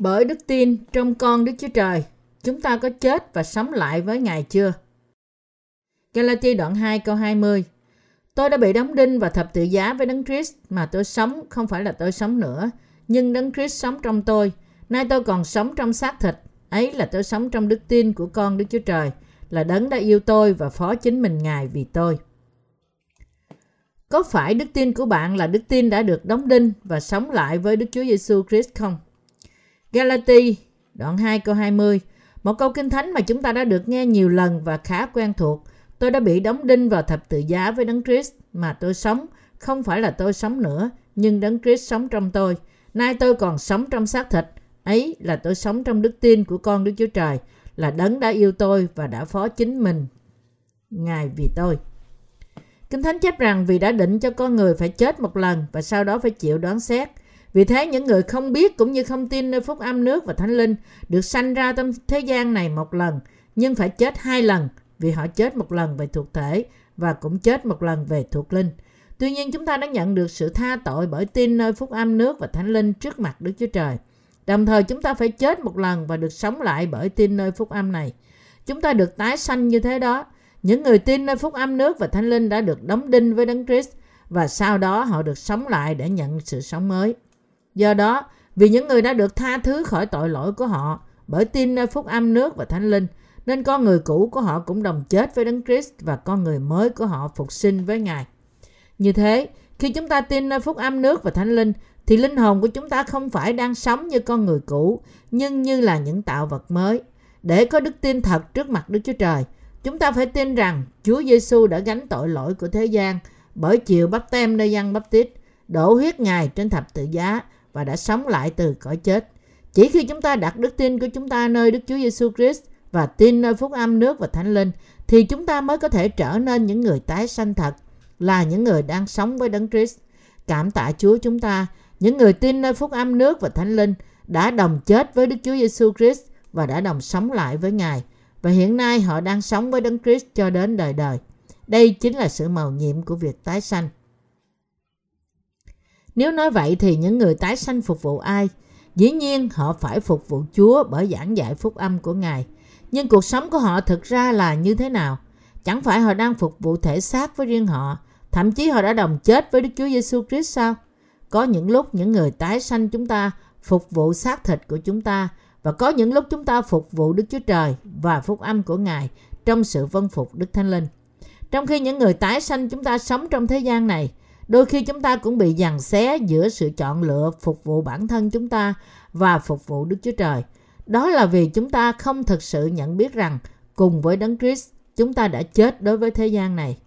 Bởi đức tin trong con Đức Chúa Trời, chúng ta có chết và sống lại với Ngài chưa? Galatia đoạn 2 câu 20. Tôi đã bị đóng đinh và thập tự giá với Đấng Christ, mà tôi sống không phải là tôi sống nữa, nhưng Đấng Christ sống trong tôi. Nay tôi còn sống trong xác thịt, ấy là tôi sống trong đức tin của con Đức Chúa Trời, là Đấng đã yêu tôi và phó chính mình Ngài vì tôi. Có phải đức tin của bạn là đức tin đã được đóng đinh và sống lại với Đức Chúa Giêsu Christ không? Galatia đoạn 2 câu 20, một câu Kinh Thánh mà chúng ta đã được nghe nhiều lần và khá quen thuộc. Tôi đã bị đóng đinh vào thập tự giá với Đấng Christ, mà tôi sống không phải là tôi sống nữa, nhưng Đấng Christ sống trong tôi. Nay tôi còn sống trong xác thịt, ấy là tôi sống trong đức tin của con Đức Chúa Trời, là Đấng đã yêu tôi và đã phó chính mình Ngài vì tôi. Kinh Thánh chép rằng vì đã định cho con người phải chết một lần và sau đó phải chịu đoán xét. Vì thế những người không biết cũng như không tin nơi phúc âm nước và Thánh Linh được sanh ra trong thế gian này một lần, nhưng phải chết hai lần, vì họ chết một lần về thuộc thể và cũng chết một lần về thuộc linh. Tuy nhiên chúng ta đã nhận được sự tha tội bởi tin nơi phúc âm nước và Thánh Linh trước mặt Đức Chúa Trời. Đồng thời chúng ta phải chết một lần và được sống lại bởi tin nơi phúc âm này. Chúng ta được tái sanh như thế đó. Những người tin nơi phúc âm nước và Thánh Linh đã được đóng đinh với Đấng Christ và sau đó họ được sống lại để nhận sự sống mới. Do đó, vì những người đã được tha thứ khỏi tội lỗi của họ bởi tin nơi phúc âm nước và Thánh Linh, nên con người cũ của họ cũng đồng chết với Đấng Christ và con người mới của họ phục sinh với Ngài. Như thế, khi chúng ta tin nơi phúc âm nước và Thánh Linh, thì linh hồn của chúng ta không phải đang sống như con người cũ, nhưng như là những tạo vật mới. Để có đức tin thật trước mặt Đức Chúa Trời, chúng ta phải tin rằng Chúa Giêsu đã gánh tội lỗi của thế gian bởi chịu Báp-têm nơi Giăng Báp-tít, đổ huyết Ngài trên thập tự giá và đã sống lại từ cõi chết. Chỉ khi chúng ta đặt đức tin của chúng ta nơi Đức Chúa Giêsu Christ và tin nơi phúc âm nước và Thánh Linh, thì chúng ta mới có thể trở nên những người tái sanh thật, là những người đang sống với Đấng Christ. Cảm tạ Chúa chúng ta, những người tin nơi phúc âm nước và Thánh Linh đã đồng chết với Đức Chúa Giêsu Christ và đã đồng sống lại với Ngài, và hiện nay họ đang sống với Đấng Christ cho đến đời đời. Đây chính là sự mầu nhiệm của việc tái sanh. Nếu nói vậy thì những người tái sanh phục vụ ai? Dĩ nhiên họ phải phục vụ Chúa bởi giảng dạy phúc âm của Ngài. Nhưng cuộc sống của họ thực ra là như thế nào? Chẳng phải họ đang phục vụ thể xác với riêng họ, thậm chí họ đã đồng chết với Đức Chúa Giêsu Christ sao? Có những lúc những người tái sanh chúng ta phục vụ xác thịt của chúng ta, và có những lúc chúng ta phục vụ Đức Chúa Trời và phúc âm của Ngài trong sự vâng phục Đức Thánh Linh. Trong khi những người tái sanh chúng ta sống trong thế gian này, đôi khi chúng ta cũng bị giằng xé giữa sự chọn lựa phục vụ bản thân chúng ta và phục vụ Đức Chúa Trời. Đó là vì chúng ta không thực sự nhận biết rằng cùng với Đấng Christ chúng ta đã chết đối với thế gian này.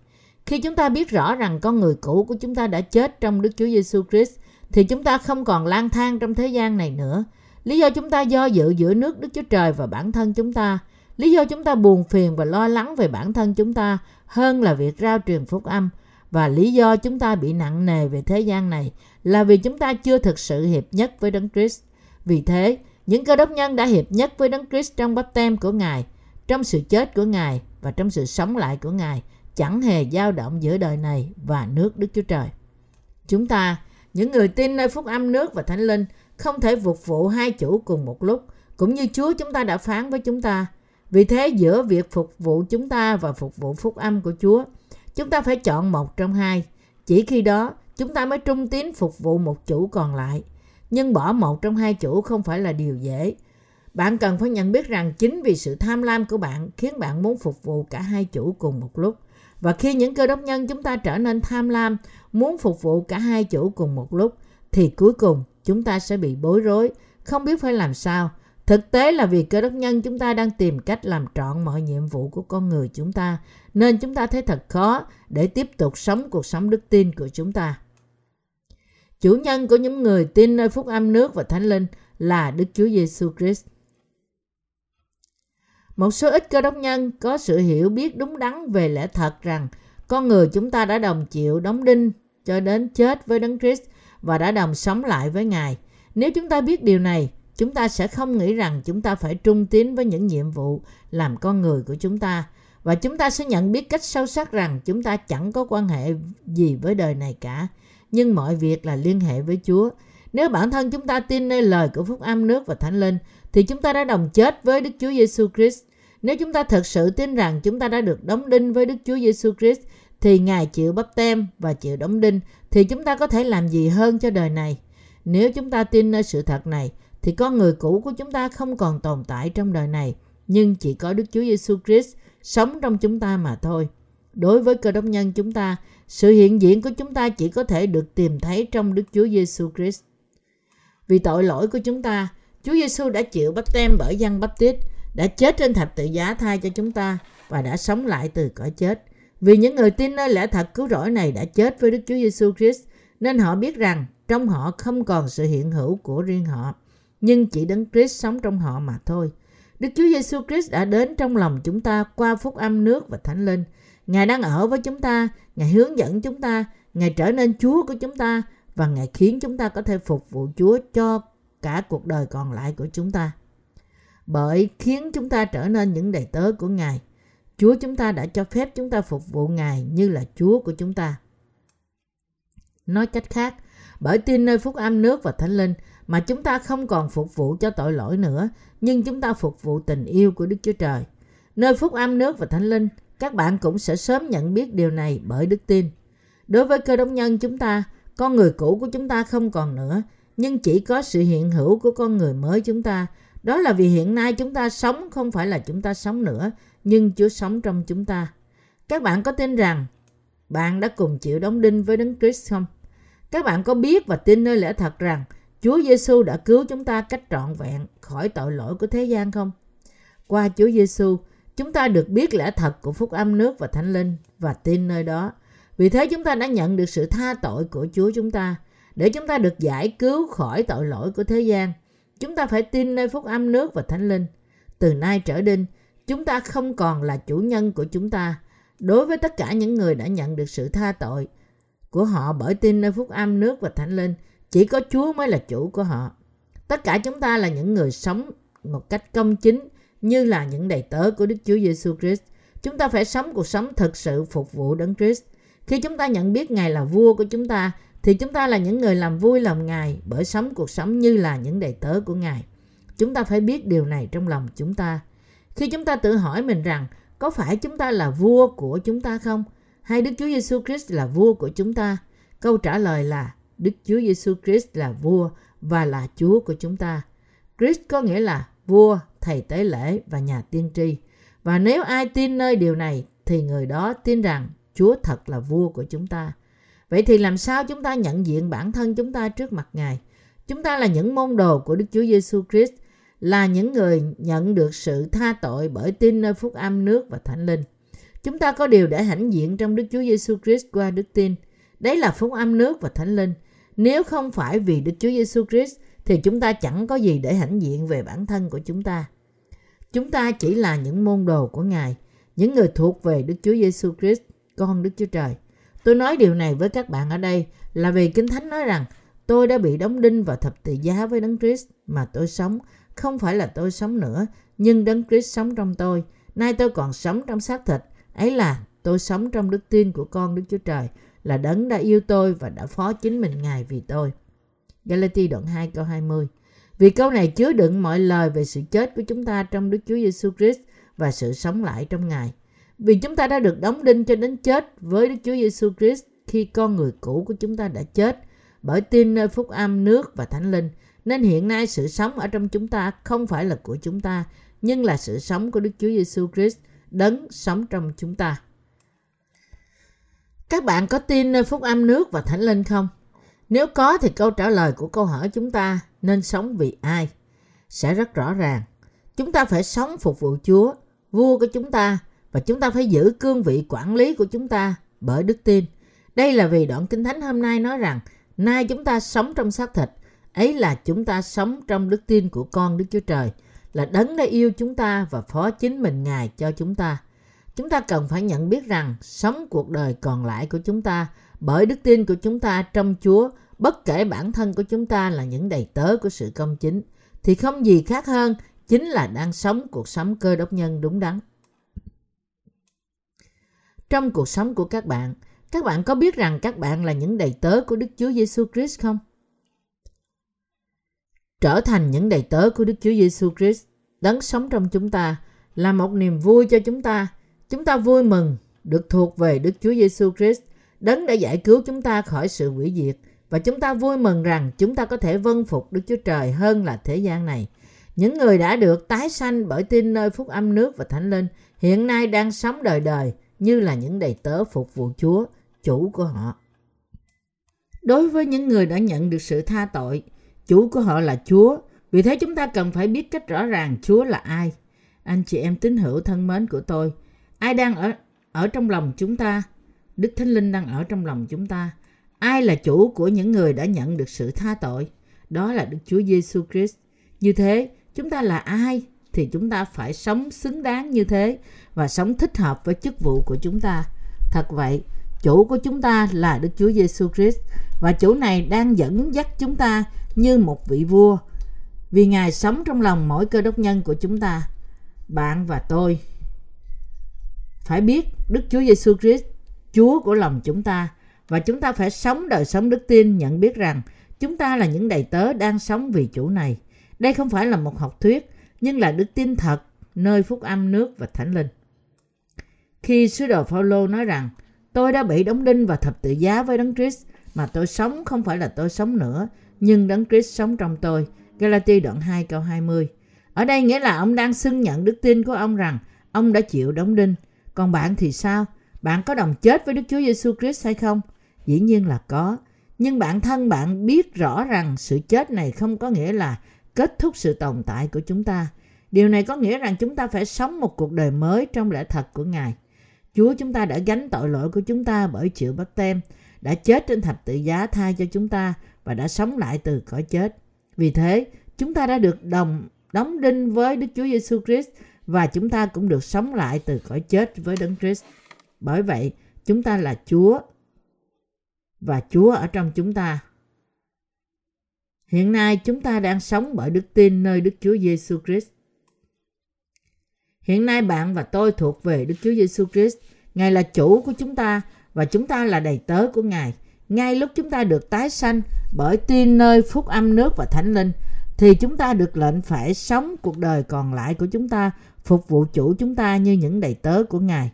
Khi chúng ta biết rõ rằng con người cũ của chúng ta đã chết trong Đức Chúa Giêsu Christ, thì chúng ta không còn lang thang trong thế gian này nữa. Lý do chúng ta do dự giữa nước Đức Chúa Trời và bản thân chúng ta, lý do chúng ta buồn phiền và lo lắng về bản thân chúng ta hơn là việc rao truyền phúc âm, và lý do chúng ta bị nặng nề về thế gian này là vì chúng ta chưa thực sự hiệp nhất với Đấng Christ. Vì thế, những Cơ đốc nhân đã hiệp nhất với Đấng Christ trong Báp-têm của Ngài, trong sự chết của Ngài và trong sự sống lại của Ngài, chẳng hề dao động giữa đời này và nước Đức Chúa Trời. Chúng ta, những người tin nơi phúc âm nước và Thánh Linh, không thể phục vụ hai chủ cùng một lúc, cũng như Chúa chúng ta đã phán với chúng ta. Vì thế, giữa việc phục vụ chúng ta và phục vụ phúc âm của Chúa, chúng ta phải chọn một trong hai. Chỉ khi đó, chúng ta mới trung tín phục vụ một chủ còn lại. Nhưng bỏ một trong hai chủ không phải là điều dễ. Bạn cần phải nhận biết rằng chính vì sự tham lam của bạn khiến bạn muốn phục vụ cả hai chủ cùng một lúc. Và khi những Cơ đốc nhân chúng ta trở nên tham lam, muốn phục vụ cả hai chủ cùng một lúc, thì cuối cùng chúng ta sẽ bị bối rối, không biết phải làm sao. Thực tế là vì Cơ đốc nhân chúng ta đang tìm cách làm trọn mọi nhiệm vụ của con người chúng ta, nên chúng ta thấy thật khó để tiếp tục sống cuộc sống đức tin của chúng ta. Chủ nhân của những người tin nơi phúc âm nước và Thánh Linh là Đức Chúa Giêsu Christ. Một số ít Cơ đốc nhân có sự hiểu biết đúng đắn về lẽ thật rằng con người chúng ta đã đồng chịu đóng đinh cho đến chết với Đấng Christ và đã đồng sống lại với Ngài. Nếu chúng ta biết điều này, chúng ta sẽ không nghĩ rằng chúng ta phải trung tín với những nhiệm vụ làm con người của chúng ta, và chúng ta sẽ nhận biết cách sâu sắc rằng chúng ta chẳng có quan hệ gì với đời này cả, nhưng mọi việc là liên hệ với Chúa. Nếu bản thân chúng ta tin nơi lời của Phúc Âm Nước và Thánh Linh, thì chúng ta đã đồng chết với Đức Chúa Giêsu Christ. Nếu chúng ta thật sự tin rằng chúng ta đã được đóng đinh với Đức Chúa Giêsu Christ, thì Ngài chịu báp-têm và chịu đóng đinh, thì chúng ta có thể làm gì hơn cho đời này? Nếu chúng ta tin nơi sự thật này, thì con người cũ của chúng ta không còn tồn tại trong đời này, nhưng chỉ có Đức Chúa Giêsu Christ sống trong chúng ta mà thôi. Đối với Cơ Đốc nhân chúng ta, sự hiện diện của chúng ta chỉ có thể được tìm thấy trong Đức Chúa Giêsu Christ. Vì tội lỗi của chúng ta, Chúa Giêsu đã chịu báp-têm bởi Giăng Báp-tít, đã chết trên thập tự giá thay cho chúng ta và đã sống lại từ cõi chết. Vì những người tin nơi lẽ thật cứu rỗi này đã chết với Đức Chúa Giêsu Christ, nên họ biết rằng trong họ không còn sự hiện hữu của riêng họ, nhưng chỉ Đấng Christ sống trong họ mà thôi. Đức Chúa Giêsu Christ đã đến trong lòng chúng ta qua Phúc Âm Nước và Thánh Linh. Ngài đang ở với chúng ta, Ngài hướng dẫn chúng ta, Ngài trở nên Chúa của chúng ta và Ngài khiến chúng ta có thể phục vụ Chúa cho cả cuộc đời còn lại của chúng ta. Bởi khiến chúng ta trở nên những đầy tớ của Ngài, Chúa chúng ta đã cho phép chúng ta phục vụ Ngài như là Chúa của chúng ta. Nói cách khác, bởi tin nơi Phúc Âm Nước và Thánh Linh mà chúng ta không còn phục vụ cho tội lỗi nữa, nhưng chúng ta phục vụ tình yêu của Đức Chúa Trời. Nơi Phúc Âm Nước và Thánh Linh, các bạn cũng sẽ sớm nhận biết điều này bởi đức tin. Đối với Cơ Đốc nhân chúng ta, con người cũ của chúng ta không còn nữa, nhưng chỉ có sự hiện hữu của con người mới chúng ta. Đó là vì hiện nay chúng ta sống không phải là chúng ta sống nữa, nhưng Chúa sống trong chúng ta. Các bạn có tin rằng bạn đã cùng chịu đóng đinh với Đấng Christ không? Các bạn có biết và tin nơi lẽ thật rằng Chúa Giêsu đã cứu chúng ta cách trọn vẹn khỏi tội lỗi của thế gian không? Qua Chúa Giêsu, chúng ta được biết lẽ thật của Phúc Âm Nước và Thánh Linh và tin nơi đó. Vì thế chúng ta đã nhận được sự tha tội của Chúa chúng ta. Để chúng ta được giải cứu khỏi tội lỗi của thế gian, chúng ta phải tin nơi Phúc Âm Nước và Thánh Linh. Từ nay trở đi, chúng ta không còn là chủ nhân của chúng ta. Đối với tất cả những người đã nhận được sự tha tội của họ bởi tin nơi Phúc Âm Nước và Thánh Linh, chỉ có Chúa mới là chủ của họ. Tất cả chúng ta là những người sống một cách công chính như là những đầy tớ của Đức Chúa Giêsu Christ. Chúng ta phải sống cuộc sống thực sự phục vụ Đấng Christ. Khi chúng ta nhận biết Ngài là vua của chúng ta, thì chúng ta là những người làm vui lòng Ngài bởi sống cuộc sống như là những đầy tớ của Ngài. Chúng ta phải biết điều này trong lòng chúng ta. Khi chúng ta tự hỏi mình rằng có phải chúng ta là vua của chúng ta không? Hay Đức Chúa Giêsu Christ là vua của chúng ta? Câu trả lời là Đức Chúa Giêsu Christ là vua và là Chúa của chúng ta. Christ có nghĩa là vua, thầy tế lễ và nhà tiên tri. Và nếu ai tin nơi điều này thì người đó tin rằng Chúa thật là vua của chúng ta. Vậy thì làm sao chúng ta nhận diện bản thân chúng ta trước mặt Ngài? Chúng ta là những môn đồ của Đức Chúa Giêsu Christ, là những người nhận được sự tha tội bởi tin nơi Phúc Âm Nước và Thánh Linh. Chúng ta có điều để hãnh diện trong Đức Chúa Giêsu Christ qua đức tin. Đấy là Phúc Âm Nước và Thánh Linh. Nếu không phải vì Đức Chúa Giêsu Christ thì chúng ta chẳng có gì để hãnh diện về bản thân của chúng ta. Chúng ta chỉ là những môn đồ của Ngài, những người thuộc về Đức Chúa Giêsu Christ, con Đức Chúa Trời. Tôi nói điều này với các bạn ở đây là vì Kinh Thánh nói rằng tôi đã bị đóng đinh vào thập tự giá với Đấng Christ mà tôi sống. Không phải là tôi sống nữa, nhưng Đấng Christ sống trong tôi. Nay tôi còn sống trong xác thịt, ấy là tôi sống trong đức tin của con Đức Chúa Trời, là Đấng đã yêu tôi và đã phó chính mình Ngài vì tôi. Galatia đoạn 2 câu 20. Vì câu này chứa đựng mọi lời về sự chết của chúng ta trong Đức Chúa Giêsu Christ và sự sống lại trong Ngài. Vì chúng ta đã được đóng đinh cho đến chết với Đức Chúa Giêsu Christ khi con người cũ của chúng ta đã chết bởi tin nơi Phúc Âm Nước và Thánh Linh, nên hiện nay sự sống ở trong chúng ta không phải là của chúng ta, nhưng là sự sống của Đức Chúa Giêsu Christ, Đấng sống trong chúng ta. Các bạn có tin nơi Phúc Âm Nước và Thánh Linh không? Nếu có thì câu trả lời của câu hỏi chúng ta nên sống vì ai sẽ rất rõ ràng. Chúng ta phải sống phục vụ Chúa, vua của chúng ta, và chúng ta phải giữ cương vị quản lý của chúng ta bởi đức tin. Đây là vì đoạn Kinh Thánh hôm nay nói rằng nay chúng ta sống trong xác thịt, ấy là chúng ta sống trong đức tin của con Đức Chúa Trời, là Đấng đã yêu chúng ta và phó chính mình Ngài cho chúng ta. Chúng ta cần phải nhận biết rằng sống cuộc đời còn lại của chúng ta bởi đức tin của chúng ta trong Chúa, bất kể bản thân của chúng ta là những đầy tớ của sự công chính, thì không gì khác hơn chính là đang sống cuộc sống Cơ Đốc nhân đúng đắn. Trong cuộc sống của các bạn có biết rằng các bạn là những đầy tớ của Đức Chúa Giêsu Christ không? trở thành những đầy tớ của Đức Chúa Giêsu Christ đấng sống trong chúng ta là một niềm vui cho chúng ta. Chúng ta vui mừng được thuộc về Đức Chúa Giêsu Christ đấng đã giải cứu chúng ta khỏi sự hủy diệt, và chúng ta vui mừng rằng chúng ta có thể vâng phục Đức Chúa Trời hơn là thế gian này. Những người đã được tái sanh bởi tin nơi Phúc Âm Nước và Thánh Linh hiện nay đang sống đời đời như là những đầy tớ phục vụ Chúa, chủ của họ. Đối với những người đã nhận được sự tha tội, chủ của họ là Chúa. Vì thế chúng ta cần phải biết cách rõ ràng Chúa là ai. Anh chị em tín hữu thân mến của tôi, ai đang ở trong lòng chúng ta? Đức Thánh Linh đang ở trong lòng chúng ta. Ai là chủ của những người đã nhận được sự tha tội? Đó là Đức Chúa Giêsu Christ. Như thế, chúng ta là ai thì chúng ta phải sống xứng đáng như thế và sống thích hợp với chức vụ của chúng ta. Thật vậy, chủ của chúng ta là Đức Chúa Giêsu Christ, và chủ này đang dẫn dắt chúng ta như một vị vua, vì Ngài sống trong lòng mỗi cơ đốc nhân của chúng ta. Bạn và tôi phải biết Đức Chúa Giêsu Christ, Chúa của lòng chúng ta, và chúng ta phải sống đời sống đức tin, nhận biết rằng chúng ta là những đầy tớ đang sống vì chủ này. Đây không phải là một học thuyết, nhưng là đức tin thật nơi Phúc Âm Nước và Thánh Linh. Khi sứ đồ Phao-lô nói rằng tôi đã bị đóng đinh và thập tự giá với Đấng Christ, mà tôi sống không phải là tôi sống nữa, nhưng Đấng Christ sống trong tôi. Galatia đoạn 2 câu 20. Ở đây nghĩa là ông đang xưng nhận đức tin của ông rằng ông đã chịu đóng đinh. Còn bạn thì sao? Bạn có đồng chết với Đức Chúa Giêsu Christ hay không? Dĩ nhiên là có. Nhưng bản thân bạn biết rõ rằng sự chết này không có nghĩa là kết thúc sự tồn tại của chúng ta. Điều này có nghĩa rằng chúng ta phải sống một cuộc đời mới trong lẽ thật của Ngài. Chúa chúng ta đã gánh tội lỗi của chúng ta bởi chịu Báp-têm, đã chết trên thập tự giá thay cho chúng ta và đã sống lại từ cõi chết. Vì thế, chúng ta đã được đóng đinh với Đức Chúa Giêsu Christ và chúng ta cũng được sống lại từ cõi chết với Đấng Christ. Bởi vậy, chúng ta là Chúa và Chúa ở trong chúng ta. Hiện nay chúng ta đang sống bởi đức tin nơi Đức Chúa Giêsu Christ. Hiện nay bạn và tôi thuộc về Đức Chúa Giêsu Christ. Ngài là chủ của chúng ta và chúng ta là đầy tớ của Ngài. Ngay lúc chúng ta được tái sanh bởi tin nơi Phúc Âm Nước và Thánh Linh thì chúng ta được lệnh phải sống cuộc đời còn lại của chúng ta phục vụ chủ chúng ta như những đầy tớ của Ngài.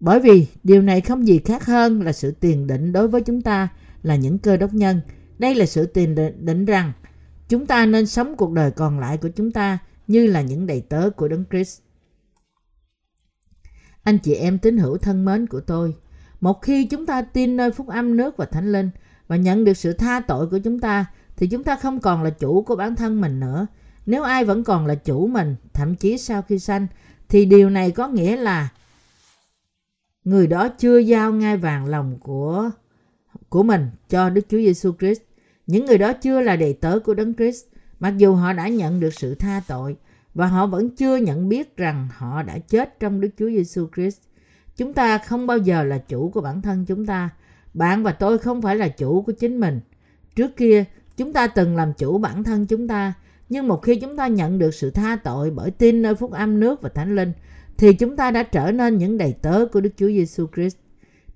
Bởi vì điều này không gì khác hơn là sự tiền định đối với chúng ta là những cơ đốc nhân. Đây là sự tiền định rằng chúng ta nên sống cuộc đời còn lại của chúng ta như là những đầy tớ của Đấng Christ. Anh chị em tín hữu thân mến của tôi, một khi chúng ta tin nơi Phúc Âm Nước và Thánh Linh và nhận được sự tha tội của chúng ta thì chúng ta không còn là chủ của bản thân mình nữa. Nếu ai vẫn còn là chủ mình, thậm chí sau khi sanh, thì điều này có nghĩa là người đó chưa giao ngai vàng lòng của mình cho Đức Chúa Giêsu Christ. Những người đó chưa là đầy tớ của Đấng Christ, mặc dù họ đã nhận được sự tha tội và họ vẫn chưa nhận biết rằng họ đã chết trong Đức Chúa Giêsu Christ. Chúng ta không bao giờ là chủ của bản thân chúng ta. Bạn và tôi không phải là chủ của chính mình. Trước kia, chúng ta từng làm chủ bản thân chúng ta, nhưng một khi chúng ta nhận được sự tha tội bởi tin nơi Phúc Âm Nước và Thánh Linh, thì chúng ta đã trở nên những đầy tớ của Đức Chúa Giêsu Christ.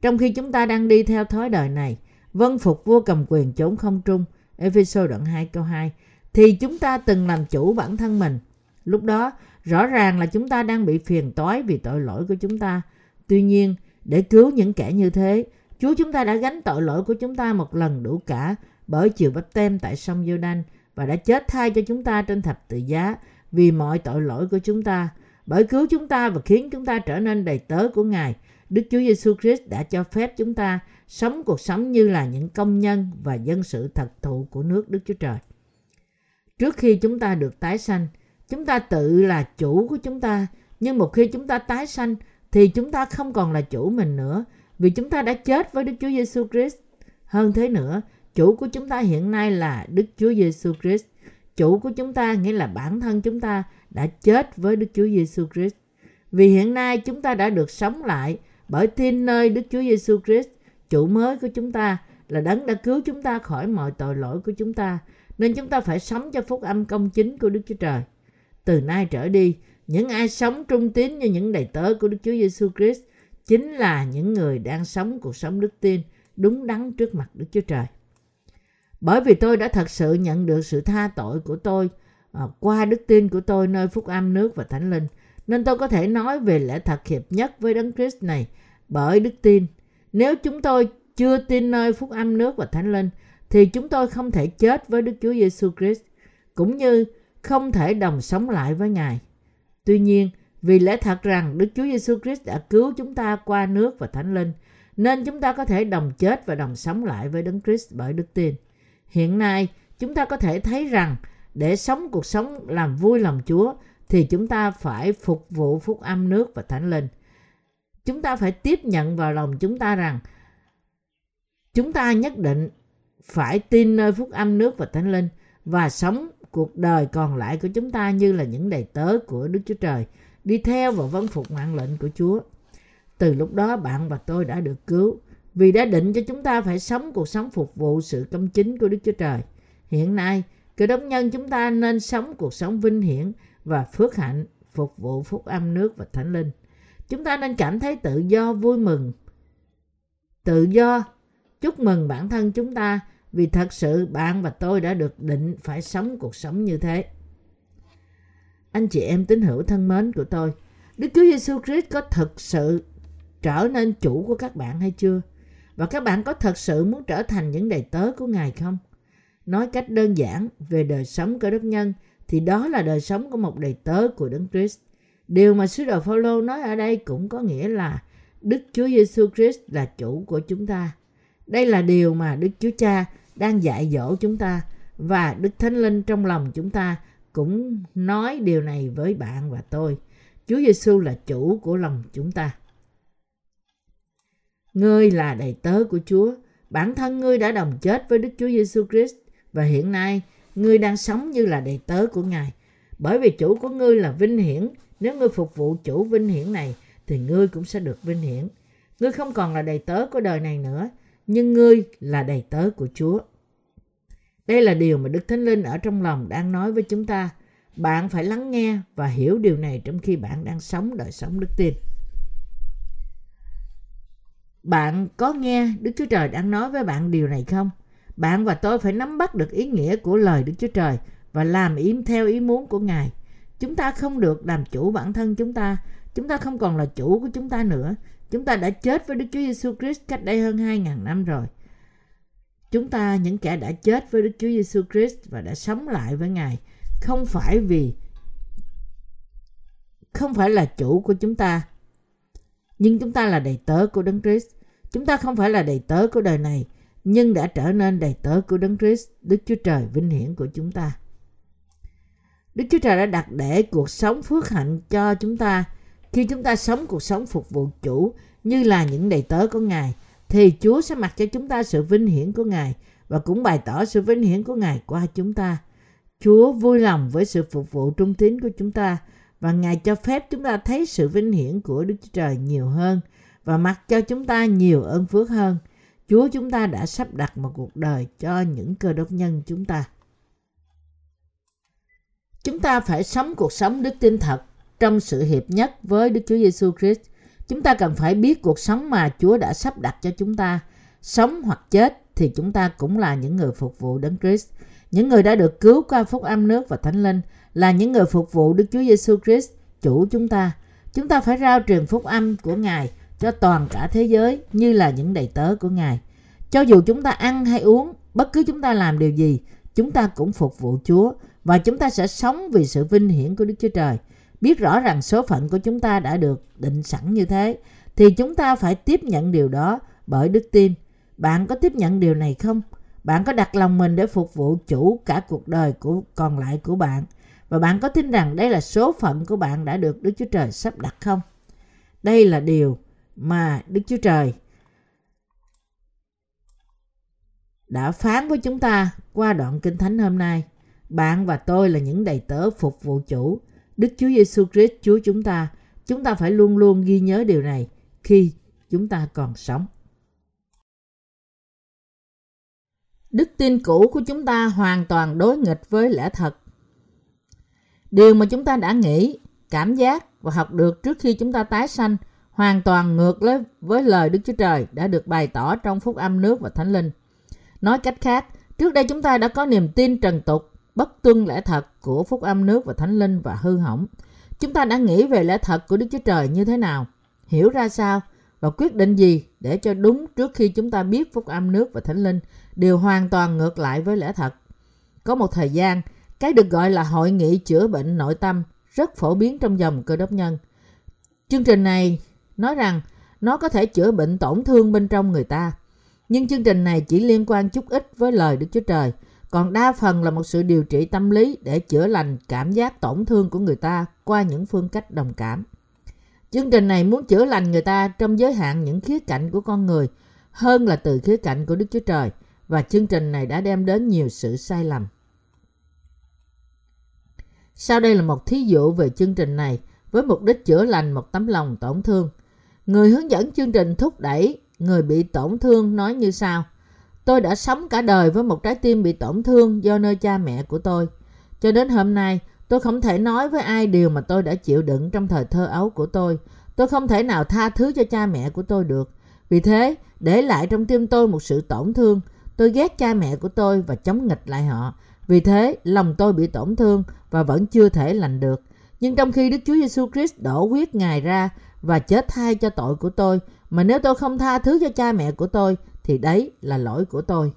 Trong khi chúng ta đang đi theo thói đời này, vâng phục vua cầm quyền chốn không trung, Ê-díp-tô đoạn 2 câu 2, thì chúng ta từng làm chủ bản thân mình. Lúc đó, rõ ràng là chúng ta đang bị phiền toái vì tội lỗi của chúng ta. Tuy nhiên, để cứu những kẻ như thế, Chúa chúng ta đã gánh tội lỗi của chúng ta một lần đủ cả bởi chịu Báp-têm tại sông Giô-đan và đã chết thay cho chúng ta trên thập tự giá vì mọi tội lỗi của chúng ta. Bởi cứu chúng ta và khiến chúng ta trở nên đầy tớ của Ngài, Đức Chúa Giêsu Christ đã cho phép chúng ta sống cuộc sống như là những công nhân và dân sự thật thụ của nước Đức Chúa Trời. Trước khi chúng ta được tái sanh, chúng ta tự là chủ của chúng ta, nhưng một khi chúng ta tái sanh thì chúng ta không còn là chủ mình nữa, vì chúng ta đã chết với Đức Chúa Giêsu Christ. Hơn thế nữa, chủ của chúng ta hiện nay là Đức Chúa Giêsu Christ. Chủ của chúng ta nghĩa là bản thân chúng ta đã chết với Đức Chúa Giêsu Christ. Vì hiện nay chúng ta đã được sống lại bởi tin nơi Đức Chúa Giêsu Christ, chủ mới của chúng ta là đấng đã cứu chúng ta khỏi mọi tội lỗi của chúng ta, nên chúng ta phải sống cho phúc âm công chính của Đức Chúa Trời. Từ nay trở đi, những ai sống trung tín như những đầy tớ của Đức Chúa Giêsu Christ chính là những người đang sống cuộc sống đức tin đúng đắn trước mặt Đức Chúa Trời. Bởi vì tôi đã thật sự nhận được sự tha tội của tôi qua đức tin của tôi nơi Phúc Âm Nước và Thánh Linh. Nên tôi có thể nói về lẽ thật hiệp nhất với Đấng Christ này bởi đức tin. Nếu chúng tôi chưa tin nơi Phúc Âm Nước và Thánh Linh, thì chúng tôi không thể chết với Đức Chúa Giêsu Christ, cũng như không thể đồng sống lại với Ngài. Tuy nhiên, vì lẽ thật rằng Đức Chúa Giêsu Christ đã cứu chúng ta qua nước và Thánh Linh, nên chúng ta có thể đồng chết và đồng sống lại với Đấng Christ bởi đức tin. Hiện nay, chúng ta có thể thấy rằng để sống cuộc sống làm vui lòng Chúa, thì chúng ta phải phục vụ Phúc Âm nước và Thánh Linh. Chúng ta phải tiếp nhận vào lòng chúng ta rằng chúng ta nhất định phải tin nơi Phúc Âm nước và Thánh Linh và sống cuộc đời còn lại của chúng ta như là những đầy tớ của Đức Chúa Trời, đi theo và vâng phục mạng lệnh của Chúa. Từ lúc đó bạn và tôi đã được cứu, vì đã định cho chúng ta phải sống cuộc sống phục vụ sự công chính của Đức Chúa Trời. Hiện nay, Cơ đốc nhân chúng ta nên sống cuộc sống vinh hiển và phước hạnh phục vụ Phúc Âm nước và Thánh Linh. Chúng ta nên cảm thấy tự do vui mừng, tự do chúc mừng bản thân chúng ta, vì thật sự bạn và tôi đã được định phải sống cuộc sống như thế. Anh chị em tín hữu thân mến của tôi, Đức Chúa Giêsu Christ có thực sự trở nên chủ của các bạn hay chưa? Và các bạn có thật sự muốn trở thành những đầy tớ của Ngài không? Nói cách đơn giản về đời sống Cơ đốc nhân thì đó là đời sống của một đầy tớ của Đấng Christ. Điều mà sứ đồ Phao-lô nói ở đây cũng có nghĩa là Đức Chúa Giêsu Christ là chủ của chúng ta. Đây là điều mà Đức Chúa Cha đang dạy dỗ chúng ta, và Đức Thánh Linh trong lòng chúng ta cũng nói điều này với bạn và tôi. Chúa Giêsu là chủ của lòng chúng ta. Ngươi là đầy tớ của Chúa, bản thân ngươi đã đồng chết với Đức Chúa Giêsu Christ và hiện nay ngươi đang sống như là đầy tớ của Ngài. Bởi vì chủ của ngươi là vinh hiển, nếu ngươi phục vụ chủ vinh hiển này thì ngươi cũng sẽ được vinh hiển. Ngươi không còn là đầy tớ của đời này nữa, nhưng ngươi là đầy tớ của Chúa. Đây là điều mà Đức Thánh Linh ở trong lòng đang nói với chúng ta. Bạn phải lắng nghe và hiểu điều này trong khi bạn đang sống đời sống đức tin. Bạn có nghe Đức Chúa Trời đang nói với bạn điều này không? Bạn và tôi phải nắm bắt được ý nghĩa của lời Đức Chúa Trời và làm theo ý muốn của Ngài. Chúng ta không được làm chủ bản thân chúng ta. Chúng ta không còn là chủ của chúng ta nữa. Chúng ta đã chết với Đức Chúa Giêsu Christ cách đây hơn 2.000 năm rồi. Chúng ta, những kẻ đã chết với Đức Chúa Giêsu Christ và đã sống lại với Ngài, không phải là chủ của chúng ta, nhưng chúng ta là đầy tớ của Đấng Christ. Chúng ta không phải là đầy tớ của đời này, nhưng đã trở nên đầy tớ của Đấng Christ, Đức Chúa Trời vinh hiển của chúng ta. Đức Chúa Trời đã đặt để cuộc sống phước hạnh cho chúng ta. Khi chúng ta sống cuộc sống phục vụ chủ như là những đầy tớ của Ngài, thì Chúa sẽ mặc cho chúng ta sự vinh hiển của Ngài và cũng bày tỏ sự vinh hiển của Ngài qua chúng ta. Chúa vui lòng với sự phục vụ trung tín của chúng ta và Ngài cho phép chúng ta thấy sự vinh hiển của Đức Chúa Trời nhiều hơn và mặc cho chúng ta nhiều ơn phước hơn. Chúa chúng ta đã sắp đặt một cuộc đời cho những Cơ đốc nhân chúng ta. Chúng ta phải sống cuộc sống đức tin thật trong sự hiệp nhất với Đức Chúa Giêsu Christ. Chúng ta cần phải biết cuộc sống mà Chúa đã sắp đặt cho chúng ta. Sống hoặc chết thì chúng ta cũng là những người phục vụ Đấng Christ. Những người đã được cứu qua Phúc Âm nước và Thánh Linh là những người phục vụ Đức Chúa Giêsu Christ, chủ chúng ta. Chúng ta phải rao truyền Phúc Âm của Ngài cho toàn cả thế giới như là những đầy tớ của Ngài. Cho dù chúng ta ăn hay uống, bất cứ chúng ta làm điều gì, chúng ta cũng phục vụ Chúa và chúng ta sẽ sống vì sự vinh hiển của Đức Chúa Trời. Biết rõ rằng số phận của chúng ta đã được định sẵn như thế, thì chúng ta phải tiếp nhận điều đó bởi đức tin. Bạn có tiếp nhận điều này không? Bạn có đặt lòng mình để phục vụ chủ cả cuộc đời còn lại của bạn? Và bạn có tin rằng đây là số phận của bạn đã được Đức Chúa Trời sắp đặt không? Đây là điều mà Đức Chúa Trời đã phán với chúng ta qua đoạn Kinh Thánh hôm nay. Bạn và tôi là những đầy tớ phục vụ chủ Đức Chúa Giêsu Christ, Chúa chúng ta. Chúng ta phải luôn luôn ghi nhớ điều này khi chúng ta còn sống. Đức tin cũ của chúng ta hoàn toàn đối nghịch với lẽ thật. Điều mà chúng ta đã nghĩ, cảm giác và học được trước khi chúng ta tái sanh hoàn toàn ngược với lời Đức Chúa Trời đã được bày tỏ trong Phúc Âm nước và Thánh Linh. Nói cách khác, Trước đây chúng ta đã có niềm tin trần tục, bất tuân lẽ thật của Phúc Âm Nước và Thánh Linh và hư hỏng. Chúng ta đã nghĩ về lẽ thật của Đức Chúa Trời như thế nào, hiểu ra sao và quyết định gì để cho đúng trước khi chúng ta biết Phúc Âm Nước và Thánh Linh đều hoàn toàn ngược lại với lẽ thật. Có một thời gian, cái được gọi là hội nghị chữa bệnh nội tâm rất phổ biến trong dòng Cơ Đốc nhân. Chương trình này nói rằng nó có thể chữa bệnh tổn thương bên trong người ta. Nhưng chương trình này chỉ liên quan chút ít với lời Đức Chúa Trời, còn đa phần là một sự điều trị tâm lý để chữa lành cảm giác tổn thương của người ta qua những phương cách đồng cảm. Chương trình này muốn chữa lành người ta trong giới hạn những khía cạnh của con người hơn là từ khía cạnh của Đức Chúa Trời, và chương trình này đã đem đến nhiều sự sai lầm. Sau đây là một thí dụ về chương trình này với mục đích chữa lành một tấm lòng tổn thương. Người hướng dẫn chương trình thúc đẩy người bị tổn thương nói như sau: Tôi đã sống cả đời với một trái tim bị tổn thương do nơi cha mẹ của tôi. Cho đến hôm nay, tôi không thể nói với ai điều mà tôi đã chịu đựng trong thời thơ ấu của tôi. Tôi không thể nào tha thứ cho cha mẹ của tôi được. Vì thế, để lại trong tim tôi một sự tổn thương. Tôi ghét cha mẹ của tôi và chống nghịch lại họ. Vì thế, lòng tôi bị tổn thương và vẫn chưa thể lành được. Nhưng trong khi Đức Chúa Giêsu Christ đổ huyết Ngài ra và chết thay cho tội của tôi, mà nếu tôi không tha thứ cho cha mẹ của tôi, thì đấy là lỗi của tôi.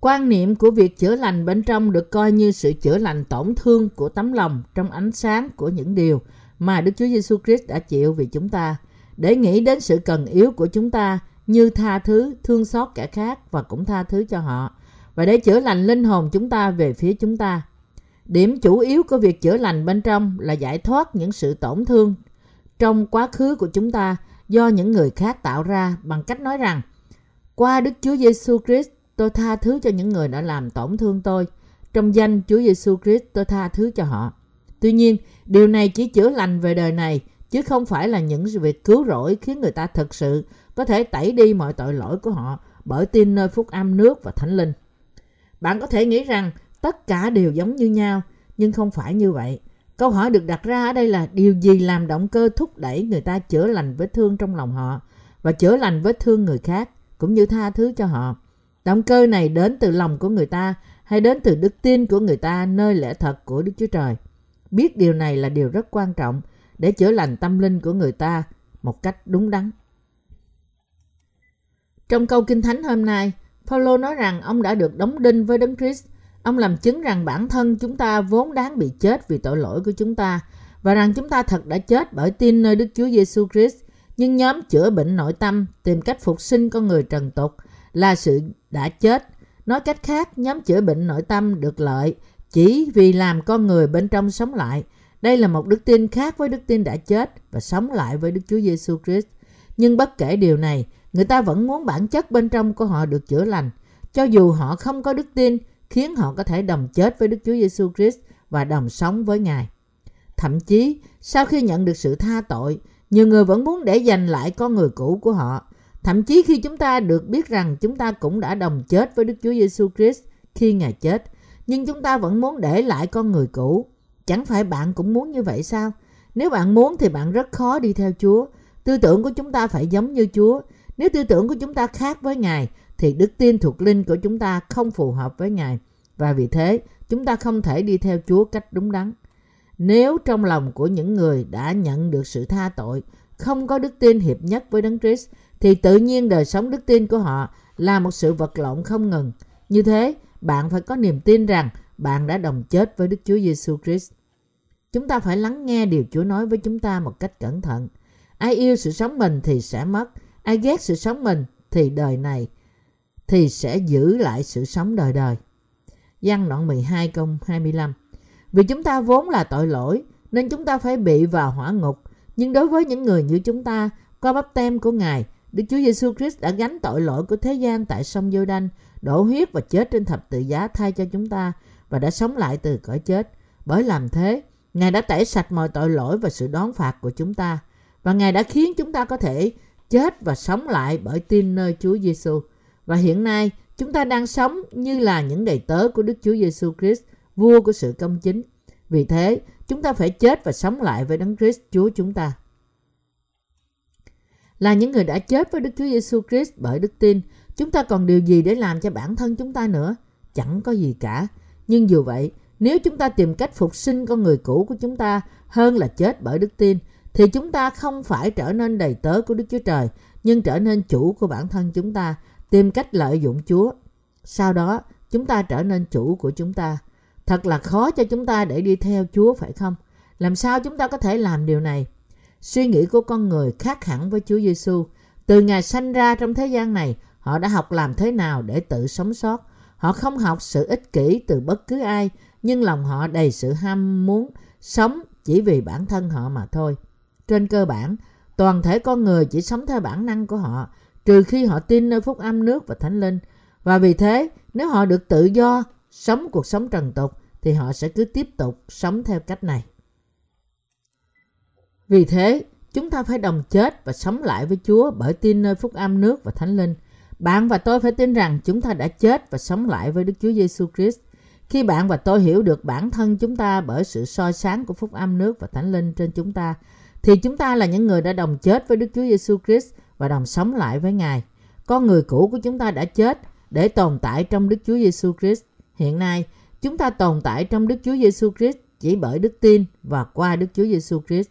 Quan niệm của việc chữa lành bên trong được coi như sự chữa lành tổn thương của tấm lòng trong ánh sáng của những điều mà Đức Chúa Giêsu Christ đã chịu vì chúng ta, để nghĩ đến sự cần yếu của chúng ta như tha thứ, thương xót kẻ khác và cũng tha thứ cho họ, và để chữa lành linh hồn chúng ta về phía chúng ta. Điểm chủ yếu của việc chữa lành bên trong là giải thoát những sự tổn thương trong quá khứ của chúng ta do những người khác tạo ra, bằng cách nói rằng: Qua Đức Chúa Giêsu Christ, tôi tha thứ cho những người đã làm tổn thương tôi. Trong danh Chúa Giêsu Christ, tôi tha thứ cho họ. Tuy nhiên, điều này chỉ chữa lành về đời này, chứ không phải là những việc cứu rỗi khiến người ta thực sự có thể tẩy đi mọi tội lỗi của họ bởi tin nơi Phúc Âm Nước và Thánh Linh. Bạn có thể nghĩ rằng tất cả đều giống như nhau, nhưng không phải như vậy. Câu hỏi được đặt ra ở đây là điều gì làm động cơ thúc đẩy người ta chữa lành vết thương trong lòng họ và chữa lành vết thương người khác, cũng như tha thứ cho họ. Động cơ này đến từ lòng của người ta hay đến từ đức tin của người ta nơi lẽ thật của Đức Chúa Trời? Biết điều này là điều rất quan trọng để chữa lành tâm linh của người ta một cách đúng đắn. Trong câu Kinh Thánh hôm nay, Phao-lô nói rằng ông đã được đóng đinh với Đấng Christ. Ông làm chứng rằng bản thân chúng ta vốn đáng bị chết vì tội lỗi của chúng ta, và rằng chúng ta thật đã chết bởi tin nơi Đức Chúa Giêsu Christ. Nhưng nhóm chữa bệnh nội tâm tìm cách phục sinh con người trần tục là sự đã chết. Nói cách khác, nhóm chữa bệnh nội tâm được lợi chỉ vì làm con người bên trong sống lại. Đây là một đức tin khác với đức tin đã chết và sống lại với Đức Chúa Giêsu Christ. Nhưng bất kể điều này, người ta vẫn muốn bản chất bên trong của họ được chữa lành, cho dù họ không có đức tin khiến họ có thể đồng chết với Đức Chúa Giêsu Christ và đồng sống với Ngài. Thậm chí, sau khi nhận được sự tha tội, nhiều người vẫn muốn để giành lại con người cũ của họ. Thậm chí khi chúng ta được biết rằng chúng ta cũng đã đồng chết với Đức Chúa Giêsu Christ khi Ngài chết, nhưng chúng ta vẫn muốn để lại con người cũ. Chẳng phải bạn cũng muốn như vậy sao? Nếu bạn muốn thì bạn rất khó đi theo Chúa. Tư tưởng của chúng ta phải giống như Chúa. Nếu tư tưởng của chúng ta khác với Ngài, thì đức tin thuộc linh của chúng ta không phù hợp với Ngài, và vì thế chúng ta không thể đi theo Chúa cách đúng đắn. Nếu trong lòng của những người đã nhận được sự tha tội không có đức tin hiệp nhất với Đấng Christ, thì tự nhiên đời sống đức tin của họ là một sự vật lộn không ngừng. Như thế, bạn phải có niềm tin rằng bạn đã đồng chết với Đức Chúa Giêsu Christ. Chúng ta phải lắng nghe điều Chúa nói với chúng ta một cách cẩn thận. Ai yêu sự sống mình thì sẽ mất, ai ghét sự sống mình thì đời này thì sẽ giữ lại sự sống đời đời. Giăng đoạn 12 câu 25. Vì chúng ta vốn là tội lỗi nên chúng ta phải bị vào hỏa ngục, nhưng đối với những người như chúng ta, qua Báp-têm của Ngài, Đức Chúa Giêsu Christ đã gánh tội lỗi của thế gian tại sông Giô-đan, đổ huyết và chết trên thập tự giá thay cho chúng ta, và đã sống lại từ cõi chết. Bởi làm thế, Ngài đã tẩy sạch mọi tội lỗi và sự đón phạt của chúng ta, và Ngài đã khiến chúng ta có thể chết và sống lại bởi tin nơi Chúa Giêsu. Và hiện nay, chúng ta đang sống như là những đầy tớ của Đức Chúa Giêsu Christ, vua của sự công chính. Vì thế, chúng ta phải chết và sống lại với Đấng Christ Chúa chúng ta. Là những người đã chết với Đức Chúa Giêsu Christ bởi đức tin, Chúng ta còn điều gì để làm cho bản thân chúng ta nữa? Chẳng có gì cả. Nhưng dù vậy, nếu chúng ta tìm cách phục sinh con người cũ của chúng ta hơn là chết bởi đức tin, thì chúng ta không phải trở nên đầy tớ của Đức Chúa Trời, nhưng trở nên chủ của bản thân chúng ta, tìm cách lợi dụng Chúa. Sau đó, chúng ta trở nên chủ của chúng ta. Thật là khó cho chúng ta để đi theo Chúa, phải không? Làm sao chúng ta có thể làm điều này? Suy nghĩ của con người khác hẳn với Chúa Giêsu. Từ Ngài sanh ra trong thế gian này, họ đã học làm thế nào để tự sống sót. Họ không học sự ích kỷ từ bất cứ ai, nhưng lòng họ đầy sự ham muốn sống chỉ vì bản thân họ mà thôi. Trên cơ bản, toàn thể con người chỉ sống theo bản năng của họ, trừ khi họ tin nơi Phúc Âm Nước và Thánh Linh. Và vì thế, nếu họ được tự do sống cuộc sống trần tục, thì họ sẽ cứ tiếp tục sống theo cách này. Vì thế, chúng ta phải đồng chết và sống lại với Chúa bởi tin nơi Phúc Âm Nước và Thánh Linh. Bạn và tôi phải tin rằng chúng ta đã chết và sống lại với Đức Chúa Giêsu Christ. Khi bạn và tôi hiểu được bản thân chúng ta bởi sự soi sáng của Phúc Âm Nước và Thánh Linh trên chúng ta, thì chúng ta là những người đã đồng chết với Đức Chúa Giêsu Christ và đồng sống lại với Ngài. Con người cũ của chúng ta đã chết để tồn tại trong Đức Chúa Giêsu Christ. Hiện nay, chúng ta tồn tại trong Đức Chúa Giêsu Christ chỉ bởi đức tin và qua Đức Chúa Giêsu Christ.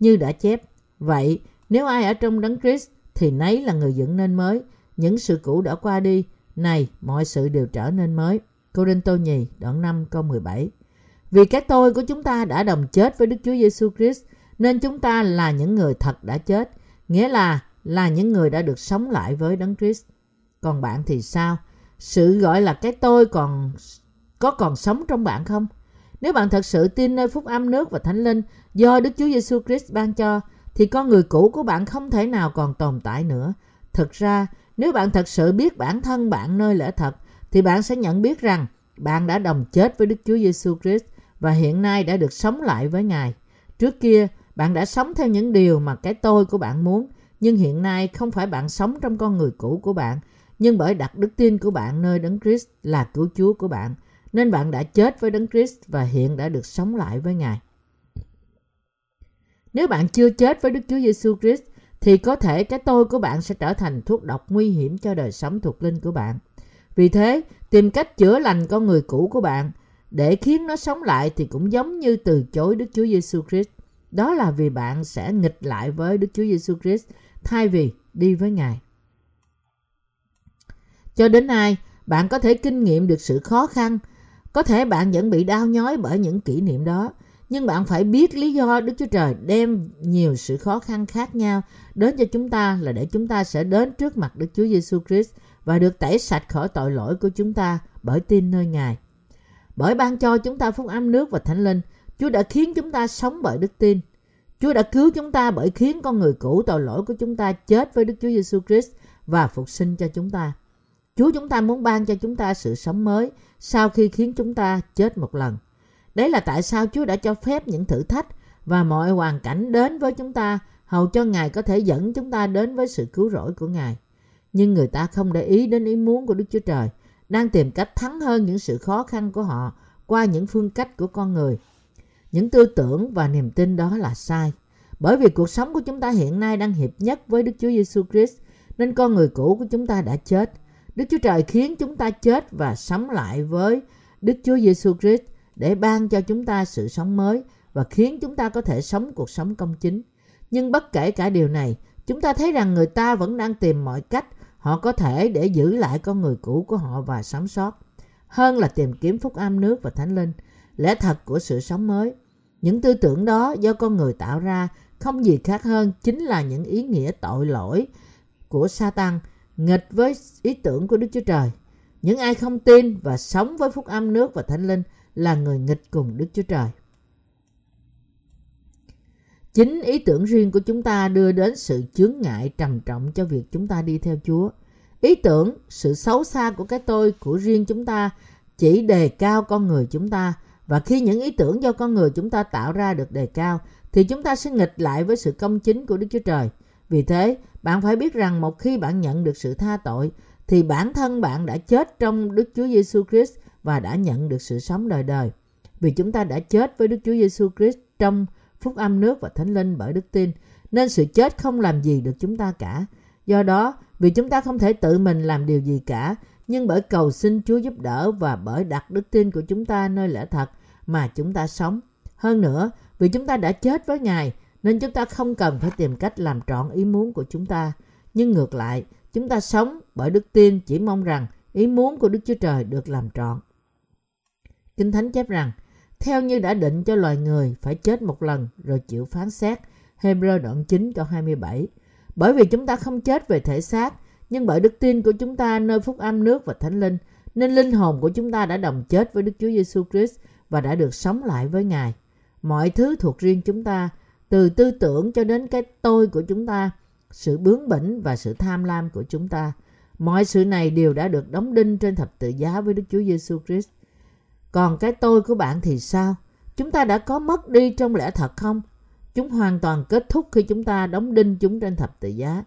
Như đã chép, vậy nếu ai ở trong Đấng Christ thì nấy là người dựng nên mới. Những sự cũ đã qua đi, này mọi sự đều trở nên mới. Corinto Nhì đoạn 5 câu 17. Vì cái tôi của chúng ta đã đồng chết với Đức Chúa Giêsu Christ, nên chúng ta là những người thật đã chết, nghĩa là những người đã được sống lại với Đấng Christ. Còn bạn thì sao? Sự gọi là cái tôi còn sống trong bạn không? Nếu bạn thật sự tin nơi Phúc Âm Nước và Thánh Linh do Đức Chúa Giêsu Christ ban cho, thì con người cũ của bạn không thể nào còn tồn tại nữa. Thực ra, nếu bạn thật sự biết bản thân bạn nơi lẽ thật, thì bạn sẽ nhận biết rằng bạn đã đồng chết với Đức Chúa Giêsu Christ và hiện nay đã được sống lại với Ngài. Trước kia, bạn đã sống theo những điều mà cái tôi của bạn muốn, nhưng hiện nay không phải bạn sống trong con người cũ của bạn, nhưng bởi đặt đức tin của bạn nơi Đấng Christ là Cứu Chúa của bạn, nên bạn đã chết với Đấng Christ và hiện đã được sống lại với Ngài. Nếu bạn chưa chết với Đức Chúa Giêsu Christ, thì có thể cái tôi của bạn sẽ trở thành thuốc độc nguy hiểm cho đời sống thuộc linh của bạn. Vì thế, tìm cách chữa lành con người cũ của bạn để khiến nó sống lại thì cũng giống như từ chối Đức Chúa Giêsu Christ. Đó là vì bạn sẽ nghịch lại với Đức Chúa Giêsu Christ thay vì đi với Ngài. Cho đến nay, bạn có thể kinh nghiệm được sự khó khăn. Có thể bạn vẫn bị đau nhói bởi những kỷ niệm đó. Nhưng bạn phải biết lý do Đức Chúa Trời đem nhiều sự khó khăn khác nhau đến cho chúng ta là để chúng ta sẽ đến trước mặt Đức Chúa Giêsu Christ và được tẩy sạch khỏi tội lỗi của chúng ta bởi tin nơi Ngài. Bởi ban cho chúng ta Phúc Âm Nước và Thánh Linh, Chúa đã khiến chúng ta sống bởi đức tin. Chúa đã cứu chúng ta bởi khiến con người cũ tội lỗi của chúng ta chết với Đức Chúa Giêsu Christ và phục sinh cho chúng ta. Chúa chúng ta muốn ban cho chúng ta sự sống mới sau khi khiến chúng ta chết một lần. Đấy là tại sao Chúa đã cho phép những thử thách và mọi hoàn cảnh đến với chúng ta, hầu cho Ngài có thể dẫn chúng ta đến với sự cứu rỗi của Ngài. Nhưng người ta không để ý đến ý muốn của Đức Chúa Trời, đang tìm cách thắng hơn những sự khó khăn của họ qua những phương cách của con người. Những tư tưởng và niềm tin đó là sai. Bởi vì cuộc sống của chúng ta hiện nay đang hiệp nhất với Đức Chúa Giêsu Christ, nên con người cũ của chúng ta đã chết. Đức Chúa Trời khiến chúng ta chết và sống lại với Đức Chúa Giêsu Christ để ban cho chúng ta sự sống mới và khiến chúng ta có thể sống cuộc sống công chính. Nhưng bất kể cả điều này, chúng ta thấy rằng người ta vẫn đang tìm mọi cách họ có thể để giữ lại con người cũ của họ và sống sót, hơn là tìm kiếm Phúc Âm Nước và Thánh Linh, lẽ thật của sự sống mới. Những tư tưởng đó do con người tạo ra không gì khác hơn chính là những ý nghĩa tội lỗi của Satan nghịch với ý tưởng của Đức Chúa Trời. Những ai không tin và sống với Phúc Âm Nước và Thánh Linh là người nghịch cùng Đức Chúa Trời. Chính ý tưởng riêng của chúng ta đưa đến sự chướng ngại trầm trọng cho việc chúng ta đi theo Chúa. Ý tưởng, sự xấu xa của cái tôi của riêng chúng ta chỉ đề cao con người chúng ta, và khi những ý tưởng do con người chúng ta tạo ra được đề cao, thì chúng ta sẽ nghịch lại với sự công chính của Đức Chúa Trời. Vì thế, bạn phải biết rằng một khi bạn nhận được sự tha tội, thì bản thân bạn đã chết trong Đức Chúa Giêsu Christ và đã nhận được sự sống đời đời. Vì chúng ta đã chết với Đức Chúa Giêsu Christ trong Phúc Âm Nước và Thánh Linh bởi đức tin, nên sự chết không làm gì được chúng ta cả. Do đó, Vì chúng ta không thể tự mình làm điều gì cả, nhưng bởi cầu xin Chúa giúp đỡ và bởi đặt đức tin của chúng ta nơi lẽ thật mà chúng ta sống. Hơn nữa, vì chúng ta đã chết với Ngài, nên chúng ta không cần phải tìm cách làm trọn ý muốn của chúng ta. Nhưng ngược lại, chúng ta sống bởi đức tin chỉ mong rằng ý muốn của Đức Chúa Trời được làm trọn. Kinh Thánh chép rằng, theo như đã định cho loài người phải chết một lần rồi chịu phán xét. Hêbơrơ đoạn 9 câu 27. Bởi vì chúng ta không chết về thể xác, nhưng bởi đức tin của chúng ta nơi Phúc Âm Nước và Thánh Linh, nên linh hồn của chúng ta đã đồng chết với Đức Chúa Giêsu Christ và đã được sống lại với Ngài. Mọi thứ thuộc riêng chúng ta, từ tư tưởng cho đến cái tôi của chúng ta, sự bướng bỉnh và sự tham lam của chúng ta, mọi sự này đều đã được đóng đinh trên thập tự giá với Đức Chúa Giêsu Christ. Còn cái tôi của bạn thì sao? Chúng ta đã có mất đi trong lẽ thật không? Chúng hoàn toàn kết thúc khi chúng ta đóng đinh chúng trên thập tự giá.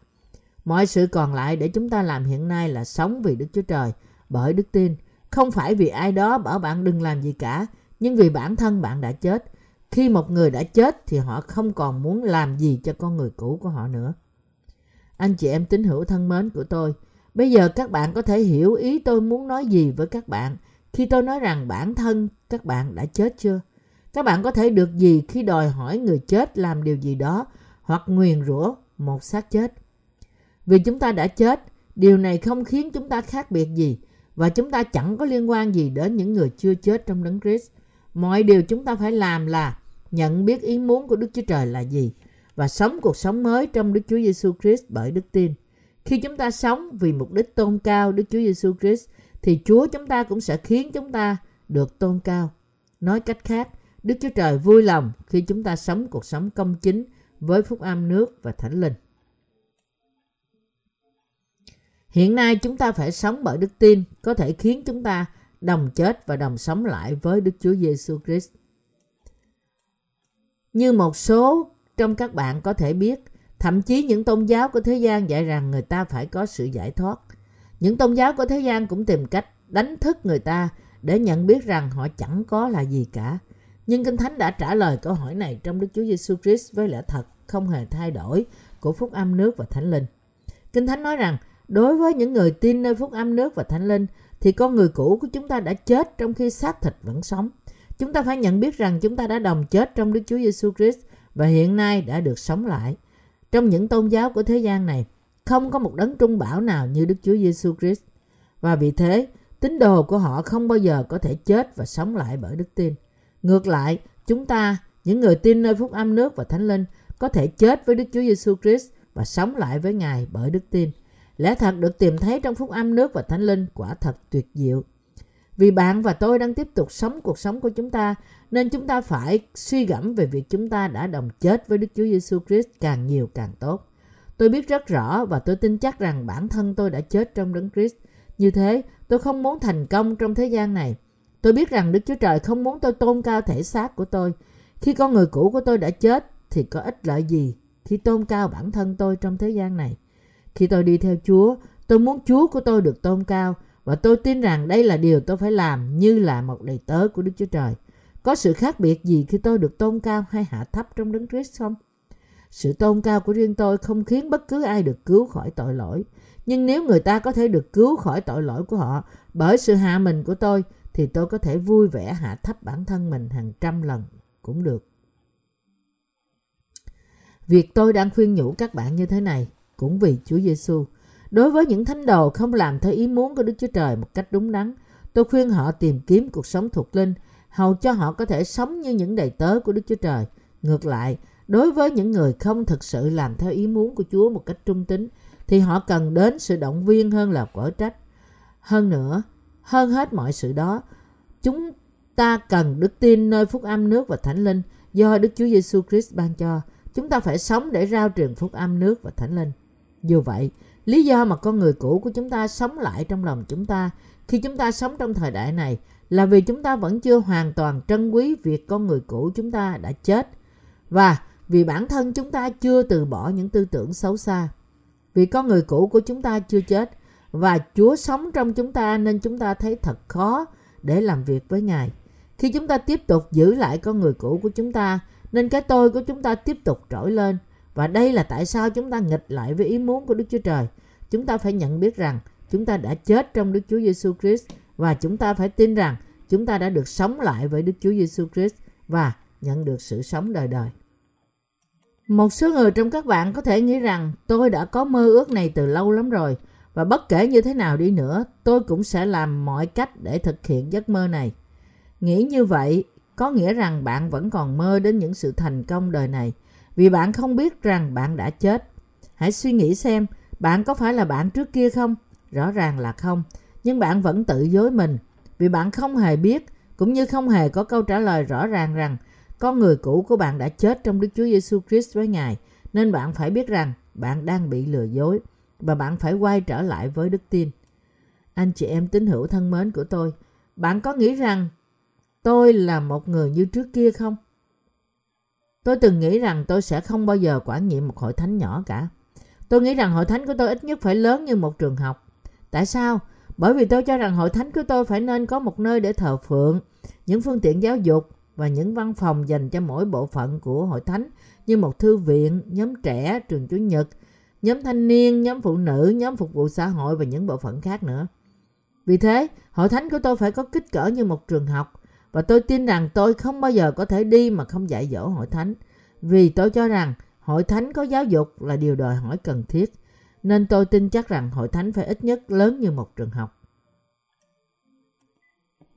Mọi sự còn lại để chúng ta làm hiện nay là sống vì Đức Chúa Trời, bởi đức tin. Không phải vì ai đó bảo bạn đừng làm gì cả, nhưng vì bản thân bạn đã chết. Khi một người đã chết thì họ không còn muốn làm gì cho con người cũ của họ nữa. Anh chị em tín hữu thân mến của tôi, bây giờ các bạn có thể hiểu ý tôi muốn nói gì với các bạn khi tôi nói rằng bản thân các bạn đã chết chưa? Các bạn có thể được gì khi đòi hỏi người chết làm điều gì đó hoặc nguyền rủa một xác chết? Vì chúng ta đã chết, điều này không khiến chúng ta khác biệt gì và chúng ta chẳng có liên quan gì đến những người chưa chết trong Đấng Christ. Mọi điều chúng ta phải làm là nhận biết ý muốn của Đức Chúa Trời là gì và sống cuộc sống mới trong Đức Chúa Giêsu Christ bởi đức tin. Khi chúng ta sống vì mục đích tôn cao Đức Chúa Giêsu Christ thì Chúa chúng ta cũng sẽ khiến chúng ta được tôn cao. Nói cách khác, Đức Chúa Trời vui lòng khi chúng ta sống cuộc sống công chính với Phúc Âm Nước và Thánh Linh. Hiện nay chúng ta phải sống bởi đức tin có thể khiến chúng ta đồng chết và đồng sống lại với Đức Chúa Giêsu Christ. Như một số trong các bạn có thể biết, thậm chí những tôn giáo của thế gian dạy rằng người ta phải có sự giải thoát. Những tôn giáo của thế gian cũng tìm cách đánh thức người ta để nhận biết rằng họ chẳng có là gì cả. Nhưng Kinh Thánh đã trả lời câu hỏi này trong Đức Chúa Giêsu Christ với lẽ thật không hề thay đổi của Phúc Âm Nước và Thánh Linh. Kinh Thánh nói rằng đối với những người tin nơi Phúc Âm Nước và Thánh Linh thì con người cũ của chúng ta đã chết trong khi xác thịt vẫn sống. Chúng ta phải nhận biết rằng chúng ta đã đồng chết trong Đức Chúa Giêsu Christ và hiện nay đã được sống lại. Trong những tôn giáo của thế gian này, không có một đấng trung bảo nào như Đức Chúa Giêsu Christ. Và vì thế, tín đồ của họ không bao giờ có thể chết và sống lại bởi đức tin. Ngược lại, chúng ta, những người tin nơi Phúc Âm Nước và Thánh Linh, có thể chết với Đức Chúa Giêsu Christ và sống lại với Ngài bởi đức tin. Lẽ thật được tìm thấy trong Phúc Âm Nước và Thánh Linh quả thật tuyệt diệu. Vì bạn và tôi đang tiếp tục sống cuộc sống của chúng ta, nên chúng ta phải suy gẫm về việc chúng ta đã đồng chết với Đức Chúa Giêsu Christ càng nhiều càng tốt. Tôi biết rất rõ và tôi tin chắc rằng bản thân tôi đã chết trong Đấng Christ. Như thế, tôi không muốn thành công trong thế gian này. Tôi biết rằng Đức Chúa Trời không muốn tôi tôn cao thể xác của tôi. Khi con người cũ của tôi đã chết, thì có ích lợi gì khi tôn cao bản thân tôi trong thế gian này? Khi tôi đi theo Chúa, tôi muốn Chúa của tôi được tôn cao và tôi tin rằng đây là điều tôi phải làm như là một đầy tớ của Đức Chúa Trời. Có sự khác biệt gì khi tôi được tôn cao hay hạ thấp trong Đấng Christ không? Sự tôn cao của riêng tôi không khiến bất cứ ai được cứu khỏi tội lỗi. Nhưng nếu người ta có thể được cứu khỏi tội lỗi của họ bởi sự hạ mình của tôi, thì tôi có thể vui vẻ hạ thấp bản thân mình hàng trăm lần cũng được. Việc tôi đang khuyên nhủ các bạn như thế này cũng vì Chúa Giêsu. Đối với những thánh đồ không làm theo ý muốn của Đức Chúa Trời một cách đúng đắn, tôi khuyên họ tìm kiếm cuộc sống thuộc linh, hầu cho họ có thể sống như những đầy tớ của Đức Chúa Trời. Ngược lại, đối với những người không thực sự làm theo ý muốn của Chúa một cách trung tín, thì họ cần đến sự động viên hơn là quở trách. Hơn hết mọi sự đó, chúng ta cần đức tin nơi Phúc Âm Nước và Thánh Linh do Đức Chúa Giêsu Christ ban cho. Chúng ta phải sống để rao truyền Phúc Âm Nước và Thánh Linh. Dù vậy, lý do mà con người cũ của chúng ta sống lại trong lòng chúng ta khi chúng ta sống trong thời đại này là vì chúng ta vẫn chưa hoàn toàn trân quý việc con người cũ chúng ta đã chết và vì bản thân chúng ta chưa từ bỏ những tư tưởng xấu xa. Vì con người cũ của chúng ta chưa chết và Chúa sống trong chúng ta nên chúng ta thấy thật khó để làm việc với Ngài. Khi chúng ta tiếp tục giữ lại con người cũ của chúng ta nên cái tôi của chúng ta tiếp tục trỗi lên. Và đây là tại sao chúng ta nghịch lại với ý muốn của Đức Chúa Trời. chúng ta phải nhận biết rằng chúng ta đã chết trong Đức Chúa Giêsu Christ, và chúng ta phải tin rằng chúng ta đã được sống lại với Đức Chúa Giêsu Christ và nhận được sự sống đời đời. Một số người trong các bạn có thể nghĩ rằng tôi đã có mơ ước này từ lâu lắm rồi, và bất kể như thế nào đi nữa, tôi cũng sẽ làm mọi cách để thực hiện giấc mơ này. Nghĩ như vậy có nghĩa rằng bạn vẫn còn mơ đến những sự thành công đời này, vì bạn không biết rằng bạn đã chết. Hãy suy nghĩ xem, bạn có phải là bạn trước kia không? Rõ ràng là không, nhưng bạn vẫn tự dối mình, vì bạn không hề biết, cũng như không hề có câu trả lời rõ ràng rằng con người cũ của bạn đã chết trong Đức Chúa Giêsu Christ với Ngài, nên bạn phải biết rằng bạn đang bị lừa dối, và bạn phải quay trở lại với đức tin. Anh chị em tín hữu thân mến của tôi, bạn có nghĩ rằng tôi là một người như trước kia không? Tôi từng nghĩ rằng tôi sẽ không bao giờ quản nhiệm một hội thánh nhỏ cả. Tôi nghĩ rằng hội thánh của tôi ít nhất phải lớn như một trường học. Tại sao? Bởi vì tôi cho rằng hội thánh của tôi phải nên có một nơi để thờ phượng, những phương tiện giáo dục và những văn phòng dành cho mỗi bộ phận của hội thánh, như một thư viện, nhóm trẻ, trường Chủ nhật, nhóm thanh niên, nhóm phụ nữ, nhóm phục vụ xã hội và những bộ phận khác nữa. Vì thế, hội thánh của tôi phải có kích cỡ như một trường học, và tôi tin rằng tôi không bao giờ có thể đi mà không dạy dỗ hội thánh, vì tôi cho rằng hội thánh có giáo dục là điều đòi hỏi cần thiết, nên tôi tin chắc rằng hội thánh phải ít nhất lớn như một trường học.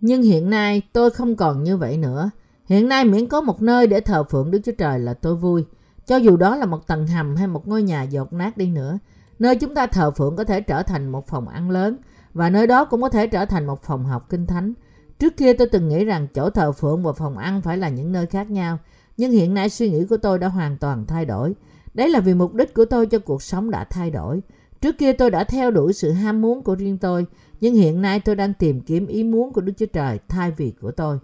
Nhưng hiện nay tôi không còn như vậy nữa. Hiện nay miễn có một nơi để thờ phượng Đức Chúa Trời là tôi vui, cho dù đó là một tầng hầm hay một ngôi nhà dột nát đi nữa. Nơi chúng ta thờ phượng có thể trở thành một phòng ăn lớn, và nơi đó cũng có thể trở thành một phòng học kinh thánh. Trước kia tôi từng nghĩ rằng chỗ thờ phượng và phòng ăn phải là những nơi khác nhau, nhưng hiện nay suy nghĩ của tôi đã hoàn toàn thay đổi. Đấy là vì mục đích của tôi cho cuộc sống đã thay đổi. Trước kia tôi đã theo đuổi sự ham muốn của riêng tôi, nhưng hiện nay tôi đang tìm kiếm ý muốn của Đức Chúa Trời thay vì của tôi.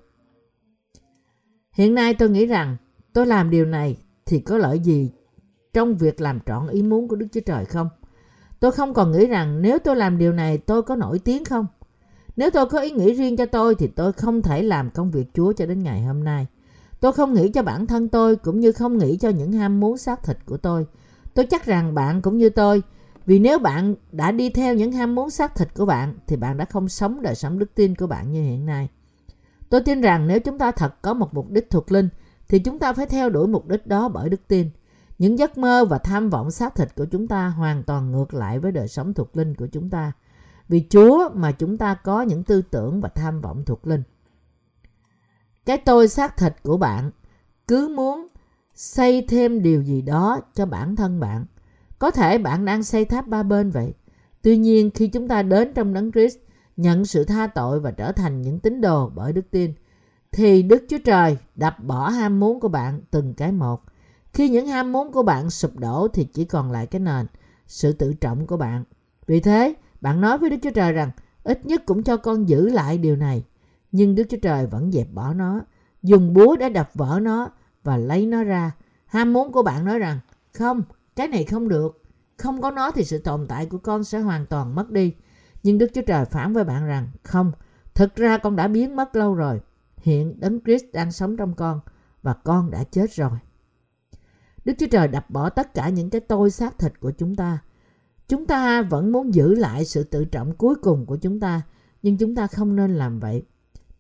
Hiện nay tôi nghĩ rằng tôi làm điều này thì có lợi gì trong việc làm trọn ý muốn của Đức Chúa Trời không? Tôi không còn nghĩ rằng nếu tôi làm điều này tôi có nổi tiếng không? Nếu tôi có ý nghĩ riêng cho tôi thì tôi không thể làm công việc Chúa cho đến ngày hôm nay. Tôi không nghĩ cho bản thân tôi, cũng như không nghĩ cho những ham muốn xác thịt của tôi. Tôi chắc rằng bạn cũng như tôi, vì nếu bạn đã đi theo những ham muốn xác thịt của bạn thì bạn đã không sống đời sống đức tin của bạn như hiện nay. Tôi tin rằng nếu chúng ta thật có một mục đích thuộc linh thì chúng ta phải theo đuổi mục đích đó bởi đức tin. Những giấc mơ và tham vọng xác thịt của chúng ta hoàn toàn ngược lại với đời sống thuộc linh của chúng ta. Vì Chúa mà chúng ta có những tư tưởng và tham vọng thuộc linh. Cái tôi xác thịt của bạn cứ muốn xây thêm điều gì đó cho bản thân bạn. Có thể bạn đang xây tháp ba bên vậy. Tuy nhiên, khi chúng ta đến trong Đấng Christ, nhận sự tha tội và trở thành những tín đồ bởi đức tin, thì Đức Chúa Trời đập bỏ ham muốn của bạn từng cái một. Khi những ham muốn của bạn sụp đổ thì chỉ còn lại cái nền, sự tự trọng của bạn. Vì thế, bạn nói với Đức Chúa Trời rằng ít nhất cũng cho con giữ lại điều này. Nhưng Đức Chúa Trời vẫn dẹp bỏ nó, dùng búa để đập vỡ nó và lấy nó ra. Ham muốn của bạn nói rằng không, cái này không được, không có nó thì sự tồn tại của con sẽ hoàn toàn mất đi. Nhưng Đức Chúa Trời phản với bạn rằng không, thực ra con đã biến mất lâu rồi. Hiện Đấng Christ đang sống trong con và con đã chết rồi. Đức Chúa Trời đập bỏ tất cả những cái tôi xác thịt của chúng ta. Chúng ta vẫn muốn giữ lại sự tự trọng cuối cùng của chúng ta, nhưng chúng ta không nên làm vậy.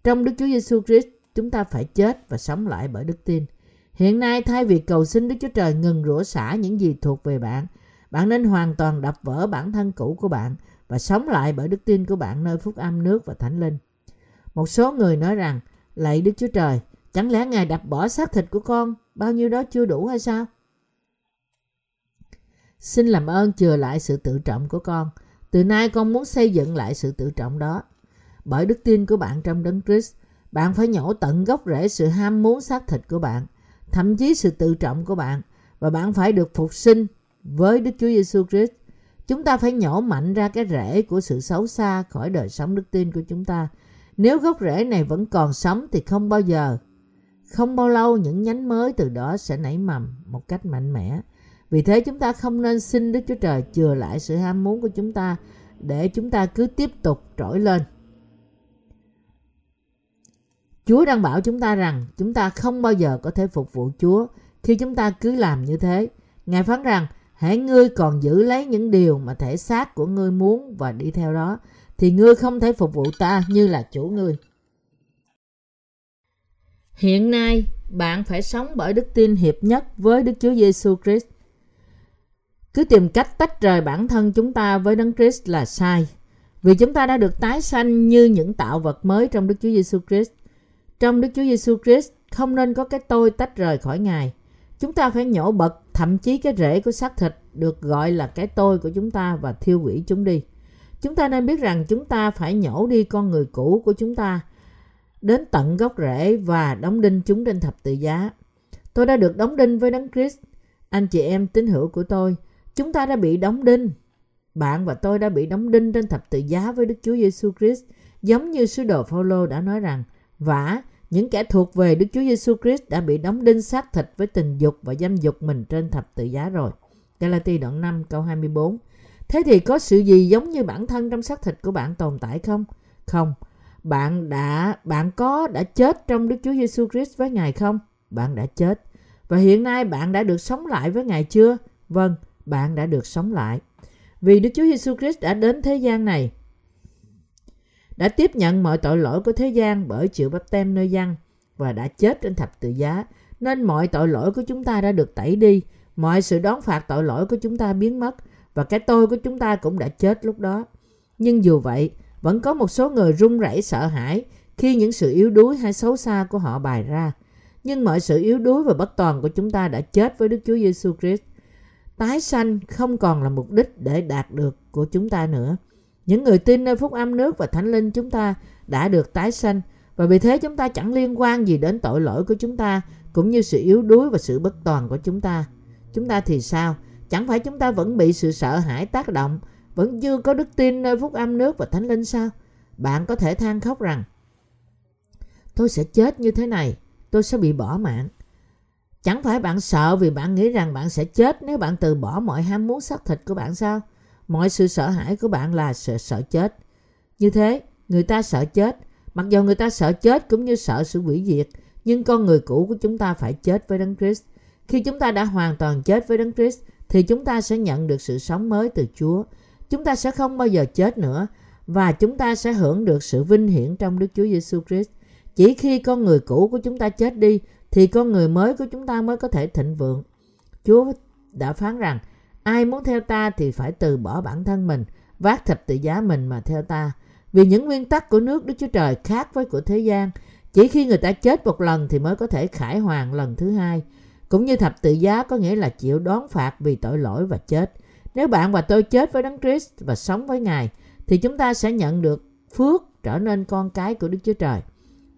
Trong Đức Chúa Giêsu Christ, chúng ta phải chết và sống lại bởi đức tin. Hiện nay, thay vì cầu xin Đức Chúa Trời ngừng rủa xả những gì thuộc về bạn, bạn nên hoàn toàn đập vỡ bản thân cũ của bạn và sống lại bởi đức tin của bạn nơi Phúc Âm Nước và Thánh Linh. Một số người nói rằng, lạy Đức Chúa Trời, chẳng lẽ Ngài đập bỏ xác thịt của con, bao nhiêu đó chưa đủ hay sao? Xin làm ơn chừa lại sự tự trọng của con. Từ nay con muốn xây dựng lại sự tự trọng đó. Bởi đức tin của bạn trong Đấng Christ, bạn phải nhổ tận gốc rễ sự ham muốn xác thịt của bạn, thậm chí sự tự trọng của bạn, và bạn phải được phục sinh với Đức Chúa Giêsu Christ. Chúng ta phải nhổ mạnh ra cái rễ của sự xấu xa khỏi đời sống đức tin của chúng ta. Nếu gốc rễ này vẫn còn sống thì không bao lâu những nhánh mới từ đó sẽ nảy mầm một cách mạnh mẽ. Vì thế chúng ta không nên xin Đức Chúa Trời chừa lại sự ham muốn của chúng ta để chúng ta cứ tiếp tục trỗi lên. Chúa đang bảo chúng ta rằng chúng ta không bao giờ có thể phục vụ Chúa khi chúng ta cứ làm như thế. Ngài phán rằng Hễ ngươi còn giữ lấy những điều mà thể xác của ngươi muốn và đi theo đó, thì ngươi không thể phục vụ ta như là chủ ngươi. Hiện nay, bạn phải sống bởi đức tin hiệp nhất với Đức Chúa Giêsu Christ. Cứ tìm cách tách rời bản thân chúng ta với Đấng Christ là sai, vì chúng ta đã được tái sanh như những tạo vật mới trong Đức Chúa Giêsu Christ. Trong Đức Chúa Giêsu Christ không nên có cái tôi tách rời khỏi Ngài. Chúng ta phải nhổ bật thậm chí cái rễ của xác thịt được gọi là cái tôi của chúng ta và thiêu hủy chúng đi. Chúng ta nên biết rằng chúng ta phải nhổ đi con người cũ của chúng ta đến tận gốc rễ và đóng đinh chúng trên thập tự giá. Tôi đã được đóng đinh với Đấng Christ. Anh chị em tín hữu của tôi, chúng ta đã bị đóng đinh. Bạn và tôi đã bị đóng đinh trên thập tự giá với Đức Chúa Giêsu Christ, giống như sứ đồ Phao-lô đã nói rằng: "Vả, những kẻ thuộc về Đức Chúa Giêsu Christ đã bị đóng đinh xác thịt với tình dục và dâm dục mình trên thập tự giá rồi." Galatia đoạn 5 câu 24. Thế thì có sự gì giống như bản thân trong xác thịt của bạn tồn tại không? Không. Bạn đã chết trong Đức Chúa Giêsu Christ với Ngài không? Bạn đã chết. Và hiện nay bạn đã được sống lại với Ngài chưa? Vâng, bạn đã được sống lại. Vì Đức Chúa Giêsu Christ đã đến thế gian này, đã tiếp nhận mọi tội lỗi của thế gian bởi chịu Báp-têm nơi Giăng và đã chết trên thập tự giá, nên mọi tội lỗi của chúng ta đã được tẩy đi, mọi sự đón phạt tội lỗi của chúng ta biến mất và cái tôi của chúng ta cũng đã chết lúc đó. Nhưng dù vậy, vẫn có một số người run rẩy sợ hãi khi những sự yếu đuối hay xấu xa của họ bày ra. Nhưng mọi sự yếu đuối và bất toàn của chúng ta đã chết với Đức Chúa Giêsu Christ. Tái sanh không còn là mục đích để đạt được của chúng ta nữa. Những người tin nơi Phúc Âm Nước và Thánh Linh chúng ta đã được tái sanh, và vì thế chúng ta chẳng liên quan gì đến tội lỗi của chúng ta cũng như sự yếu đuối và sự bất toàn của chúng ta. Chúng ta thì sao? Chẳng phải chúng ta vẫn bị sự sợ hãi tác động, vẫn chưa có đức tin nơi Phúc Âm Nước và Thánh Linh sao? Bạn có thể than khóc rằng: "Tôi sẽ chết như thế này, tôi sẽ bị bỏ mạng." Chẳng phải bạn sợ vì bạn nghĩ rằng bạn sẽ chết nếu bạn từ bỏ mọi ham muốn xác thịt của bạn sao? Mọi sự sợ hãi của bạn là sợ chết. Như thế, người ta sợ chết. Mặc dù người ta sợ chết cũng như sợ sự hủy diệt, nhưng con người cũ của chúng ta phải chết với Đấng Christ. Khi chúng ta đã hoàn toàn chết với Đấng Christ, thì chúng ta sẽ nhận được sự sống mới từ Chúa. Chúng ta sẽ không bao giờ chết nữa, và chúng ta sẽ hưởng được sự vinh hiển trong Đức Chúa Giêsu Christ. Chỉ khi con người cũ của chúng ta chết đi, thì con người mới của chúng ta mới có thể thịnh vượng. Chúa đã phán rằng: "Ai muốn theo ta thì phải từ bỏ bản thân mình, vác thập tự giá mình mà theo ta." Vì những nguyên tắc của nước Đức Chúa Trời khác với của thế gian. Chỉ khi người ta chết một lần thì mới có thể khải hoàn lần thứ hai. Cũng như thập tự giá có nghĩa là chịu đón phạt vì tội lỗi và chết. Nếu bạn và tôi chết với Đấng Christ và sống với Ngài, thì chúng ta sẽ nhận được phước trở nên con cái của Đức Chúa Trời.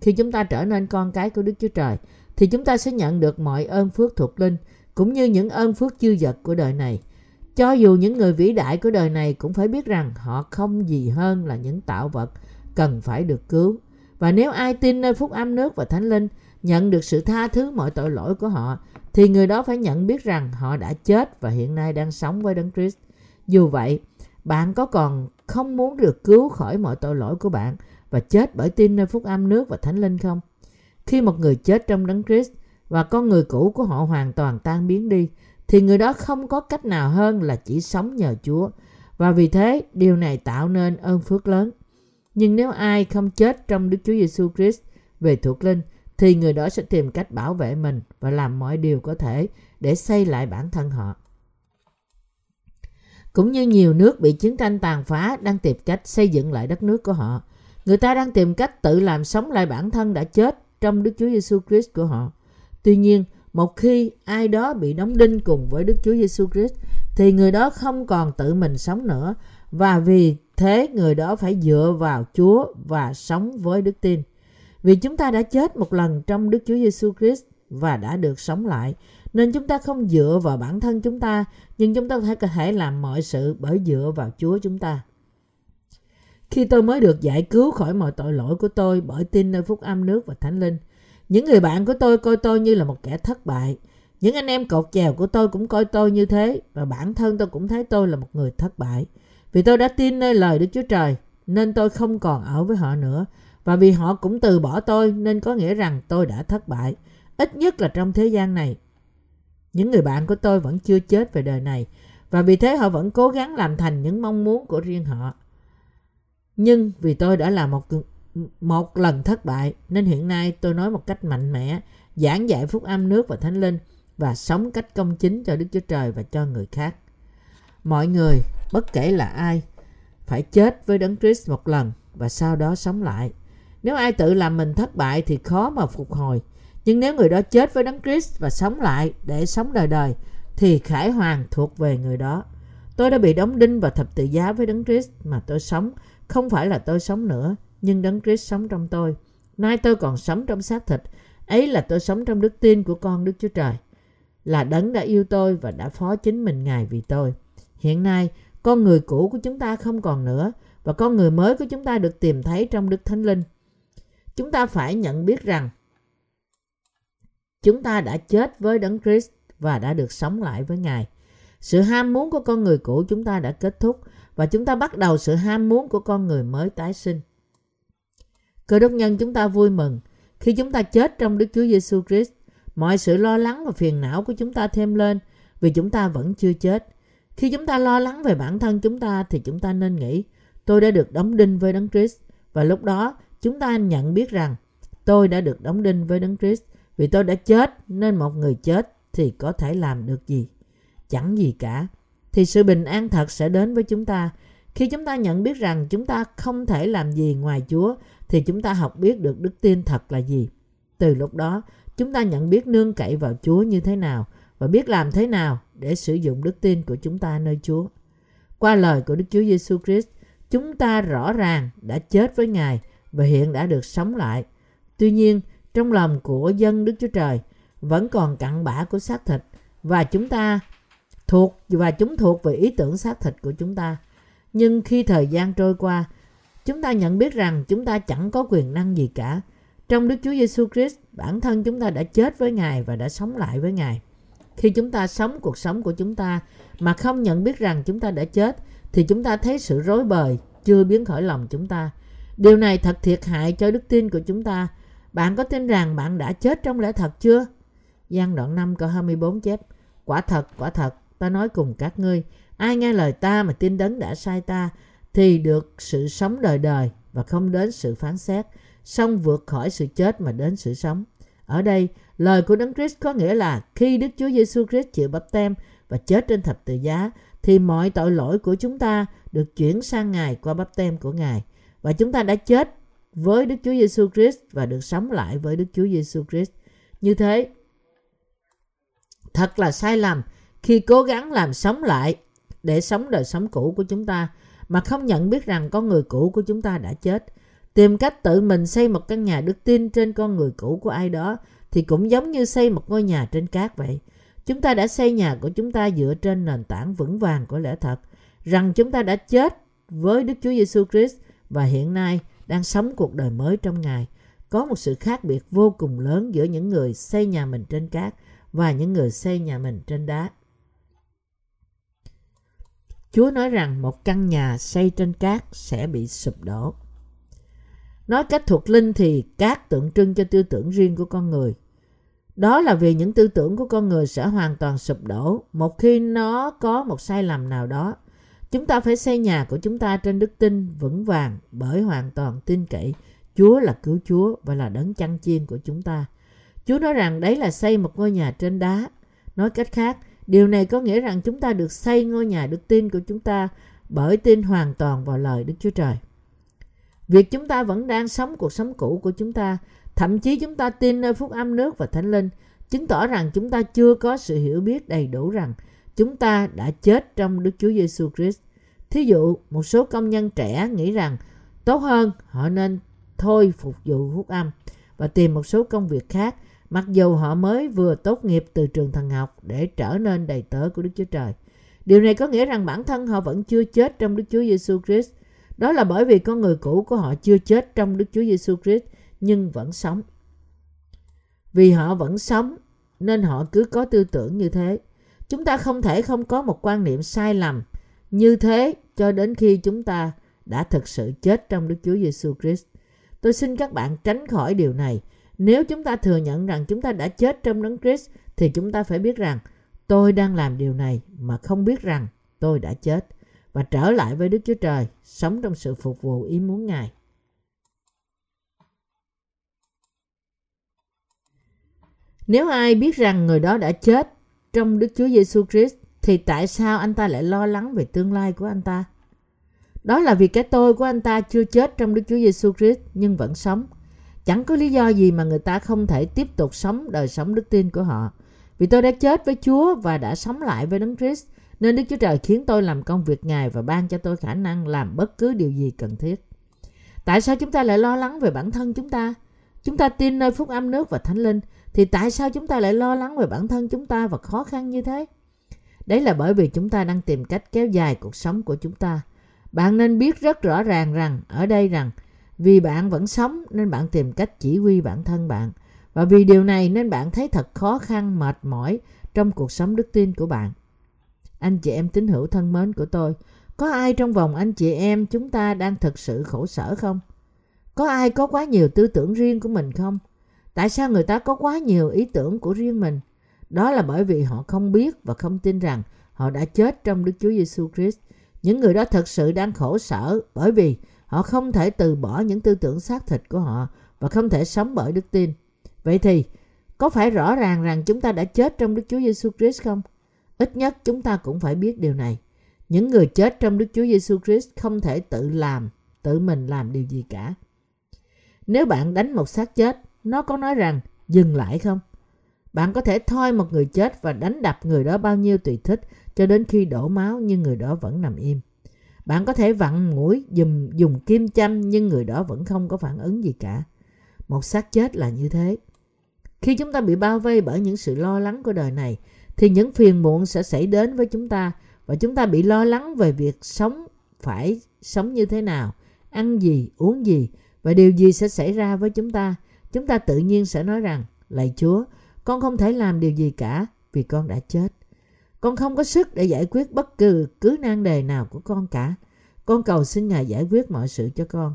Khi chúng ta trở nên con cái của Đức Chúa Trời, thì chúng ta sẽ nhận được mọi ơn phước thuộc linh, cũng như những ơn phước dư dật của đời này. Cho dù những người vĩ đại của đời này cũng phải biết rằng họ không gì hơn là những tạo vật cần phải được cứu. Và nếu ai tin nơi Phúc Âm Nước và Thánh Linh nhận được sự tha thứ mọi tội lỗi của họ, thì người đó phải nhận biết rằng họ đã chết và hiện nay đang sống với Đấng Christ. Dù vậy, bạn có còn không muốn được cứu khỏi mọi tội lỗi của bạn và chết bởi tin nơi Phúc Âm Nước và Thánh Linh không? Khi một người chết trong Đấng Christ và con người cũ của họ hoàn toàn tan biến đi, thì người đó không có cách nào hơn là chỉ sống nhờ Chúa, và vì thế điều này tạo nên ơn phước lớn. Nhưng nếu ai không chết trong Đức Chúa Giêsu Christ về thuộc linh, thì người đó sẽ tìm cách bảo vệ mình và làm mọi điều có thể để xây lại bản thân họ. Cũng như nhiều nước bị chiến tranh tàn phá đang tìm cách xây dựng lại đất nước của họ, người ta đang tìm cách tự làm sống lại bản thân đã chết trong Đức Chúa Giêsu Christ của họ. Tuy nhiên, một khi ai đó bị đóng đinh cùng với Đức Chúa Giêsu Christ, thì người đó không còn tự mình sống nữa, và vì thế người đó phải dựa vào Chúa và sống với đức tin. Vì chúng ta đã chết một lần trong Đức Chúa Giêsu Christ và đã được sống lại, nên chúng ta không dựa vào bản thân chúng ta, nhưng chúng ta có thể làm mọi sự bởi dựa vào Chúa chúng ta. Khi tôi mới được giải cứu khỏi mọi tội lỗi của tôi bởi tin nơi Phúc Âm Nước và Thánh Linh, những người bạn của tôi coi tôi như là một kẻ thất bại. Những anh em cột chèo của tôi cũng coi tôi như thế, và bản thân tôi cũng thấy tôi là một người thất bại. Vì tôi đã tin nơi lời Đức Chúa Trời, nên tôi không còn ở với họ nữa. Và vì họ cũng từ bỏ tôi, nên có nghĩa rằng tôi đã thất bại, ít nhất là trong thế gian này. Những người bạn của tôi vẫn chưa chết về đời này, và vì thế họ vẫn cố gắng làm thành những mong muốn của riêng họ. Nhưng vì tôi đã là một lần thất bại, nên hiện nay tôi nói một cách mạnh mẽ, giảng dạy phúc âm nước và Thánh Linh và sống cách công chính cho Đức Chúa Trời và cho người khác. Mọi người, bất kể là ai, phải chết với Đấng Christ một lần và sau đó sống lại. Nếu ai tự làm mình thất bại thì khó mà phục hồi. Nhưng nếu người đó chết với Đấng Christ và sống lại để sống đời đời, thì khải hoàn thuộc về người đó. Tôi đã bị đóng đinh vào thập tự giá với Đấng Christ, mà tôi sống không phải là tôi sống nữa, nhưng Đấng Christ sống trong tôi. Nay tôi còn sống trong xác thịt, ấy là tôi sống trong đức tin của con Đức Chúa Trời, là Đấng đã yêu tôi và đã phó chính mình Ngài vì tôi. Hiện nay, con người cũ của chúng ta không còn nữa, và con người mới của chúng ta được tìm thấy trong Đức Thánh Linh. Chúng ta phải nhận biết rằng chúng ta đã chết với Đấng Christ và đã được sống lại với Ngài. Sự ham muốn của con người cũ chúng ta đã kết thúc, và chúng ta bắt đầu sự ham muốn của con người mới tái sinh. Cơ đốc nhân chúng ta vui mừng khi chúng ta chết trong Đức Chúa Giêsu Christ. Mọi sự lo lắng và phiền não của chúng ta thêm lên vì chúng ta vẫn chưa chết. Khi chúng ta lo lắng về bản thân chúng ta thì chúng ta nên nghĩ, tôi đã được đóng đinh với Đấng Christ. Và lúc đó chúng ta nhận biết rằng tôi đã được đóng đinh với Đấng Christ. Vì tôi đã chết nên một người chết thì có thể làm được gì? Chẳng gì cả. Thì sự bình an thật sẽ đến với chúng ta. Khi chúng ta nhận biết rằng chúng ta không thể làm gì ngoài Chúa thì chúng ta học biết được đức tin thật là gì. Từ lúc đó chúng ta nhận biết nương cậy vào Chúa như thế nào và biết làm thế nào để sử dụng đức tin của chúng ta nơi Chúa. Qua lời của Đức Chúa Giêsu Christ, chúng ta rõ ràng đã chết với Ngài và hiện đã được sống lại. Tuy nhiên, trong lòng của dân Đức Chúa Trời vẫn còn cặn bã của xác thịt và chúng thuộc về ý tưởng xác thịt của chúng ta. Nhưng khi thời gian trôi qua, chúng ta nhận biết rằng chúng ta chẳng có quyền năng gì cả. Trong Đức Chúa Giêsu Christ, bản thân chúng ta đã chết với Ngài và đã sống lại với Ngài. Khi chúng ta sống cuộc sống của chúng ta mà không nhận biết rằng chúng ta đã chết, thì chúng ta thấy sự rối bời chưa biến khỏi lòng chúng ta. Điều này thật thiệt hại cho đức tin của chúng ta. Bạn có tin rằng bạn đã chết trong lẽ thật chưa? Giăng đoạn 5 câu 24 chép: quả thật, ta nói cùng các ngươi, ai nghe lời ta mà tin Đấng đã sai ta, thì được sự sống đời đời và không đến sự phán xét, song vượt khỏi sự chết mà đến sự sống. Ở đây, lời của Đấng Christ có nghĩa là khi Đức Chúa Giêsu Christ chịu Báp-têm và chết trên thập tự giá, thì mọi tội lỗi của chúng ta được chuyển sang Ngài qua Báp-têm của Ngài. Và chúng ta đã chết với Đức Chúa Giêsu Christ và được sống lại với Đức Chúa Giêsu Christ. Như thế, thật là sai lầm khi cố gắng làm sống lại để sống đời sống cũ của chúng ta mà không nhận biết rằng con người cũ của chúng ta đã chết. Tìm cách tự mình xây một căn nhà đức tin trên con người cũ của ai đó thì cũng giống như xây một ngôi nhà trên cát vậy. Chúng ta đã xây nhà của chúng ta dựa trên nền tảng vững vàng của lẽ thật, rằng chúng ta đã chết với Đức Chúa Giêsu Christ và hiện nay đang sống cuộc đời mới trong Ngài. Có một sự khác biệt vô cùng lớn giữa những người xây nhà mình trên cát và những người xây nhà mình trên đá. Chúa nói rằng một căn nhà xây trên cát sẽ bị sụp đổ. Nói cách thuộc linh thì cát tượng trưng cho tư tưởng riêng của con người. Đó là vì những tư tưởng của con người sẽ hoàn toàn sụp đổ một khi nó có một sai lầm nào đó. Chúng ta phải xây nhà của chúng ta trên đức tin vững vàng bởi hoàn toàn tin cậy Chúa là cứu Chúa và là Đấng chăn chiên của chúng ta. Chúa nói rằng đấy là xây một ngôi nhà trên đá. Nói cách khác, điều này có nghĩa rằng chúng ta được xây ngôi nhà đức tin của chúng ta bởi tin hoàn toàn vào lời Đức Chúa Trời. Việc chúng ta vẫn đang sống cuộc sống cũ của chúng ta, thậm chí chúng ta tin nơi phúc âm nước và Thánh Linh, chứng tỏ rằng chúng ta chưa có sự hiểu biết đầy đủ rằng chúng ta đã chết trong Đức Chúa Giêsu Christ. Thí dụ, một số công nhân trẻ nghĩ rằng tốt hơn họ nên thôi phục vụ phúc âm và tìm một số công việc khác, mặc dù họ mới vừa tốt nghiệp từ trường thần học để trở nên đầy tớ của Đức Chúa Trời. Điều này có nghĩa rằng bản thân họ vẫn chưa chết trong Đức Chúa Giêsu Christ. Đó là bởi vì con người cũ của họ chưa chết trong Đức Chúa Giêsu Christ nhưng vẫn sống. Vì họ vẫn sống nên họ cứ có tư tưởng như thế. Chúng ta không thể không có một quan niệm sai lầm như thế cho đến khi chúng ta đã thực sự chết trong Đức Chúa Giêsu Christ. Tôi xin các bạn tránh khỏi điều này. Nếu chúng ta thừa nhận rằng chúng ta đã chết trong Đấng Christ thì chúng ta phải biết rằng tôi đang làm điều này mà không biết rằng tôi đã chết và trở lại với Đức Chúa Trời, sống trong sự phục vụ ý muốn Ngài. Nếu ai biết rằng người đó đã chết trong Đức Chúa Giêsu Christ thì tại sao anh ta lại lo lắng về tương lai của anh ta? Đó là vì cái tôi của anh ta chưa chết trong Đức Chúa Giêsu Christ nhưng vẫn sống. Chẳng có lý do gì mà người ta không thể tiếp tục sống đời sống đức tin của họ. Vì tôi đã chết với Chúa và đã sống lại với Đấng Christ, nên Đức Chúa Trời khiến tôi làm công việc Ngài và ban cho tôi khả năng làm bất cứ điều gì cần thiết. Tại sao chúng ta lại lo lắng về bản thân chúng ta? Chúng ta tin nơi Phúc Âm Nước và Thánh Linh, thì tại sao chúng ta lại lo lắng về bản thân chúng ta và khó khăn như thế? Đấy là bởi vì chúng ta đang tìm cách kéo dài cuộc sống của chúng ta. Bạn nên biết rất rõ ràng rằng ở đây rằng vì bạn vẫn sống nên bạn tìm cách chỉ huy bản thân bạn. Và vì điều này nên bạn thấy thật khó khăn, mệt mỏi trong cuộc sống đức tin của bạn. Anh chị em tín hữu thân mến của tôi, có ai trong vòng anh chị em chúng ta đang thực sự khổ sở không? Có ai có quá nhiều tư tưởng riêng của mình không? Tại sao người ta có quá nhiều ý tưởng của riêng mình? Đó là bởi vì họ không biết và không tin rằng họ đã chết trong Đức Chúa Giêsu Christ. Những người đó thật sự đang khổ sở bởi vì họ không thể từ bỏ những tư tưởng xác thịt của họ và không thể sống bởi đức tin. Vậy thì, có phải rõ ràng rằng chúng ta đã chết trong Đức Chúa Giêsu Christ không? Ít nhất chúng ta cũng phải biết điều này. Những người chết trong Đức Chúa Giêsu Christ không thể tự mình làm điều gì cả. Nếu bạn đánh một xác chết, nó có nói rằng dừng lại không? Bạn có thể thoi một người chết và đánh đập người đó bao nhiêu tùy thích cho đến khi đổ máu nhưng người đó vẫn nằm im. Bạn có thể vặn mũi, dùng kim châm nhưng người đó vẫn không có phản ứng gì cả. Một xác chết là như thế. Khi chúng ta bị bao vây bởi những sự lo lắng của đời này thì những phiền muộn sẽ xảy đến với chúng ta và chúng ta bị lo lắng về việc phải sống như thế nào, ăn gì, uống gì và điều gì sẽ xảy ra với chúng ta. Chúng ta tự nhiên sẽ nói rằng, lạy Chúa, con không thể làm điều gì cả vì con đã chết. Con không có sức để giải quyết bất cứ nan đề nào của con cả. Con cầu xin Ngài giải quyết mọi sự cho con.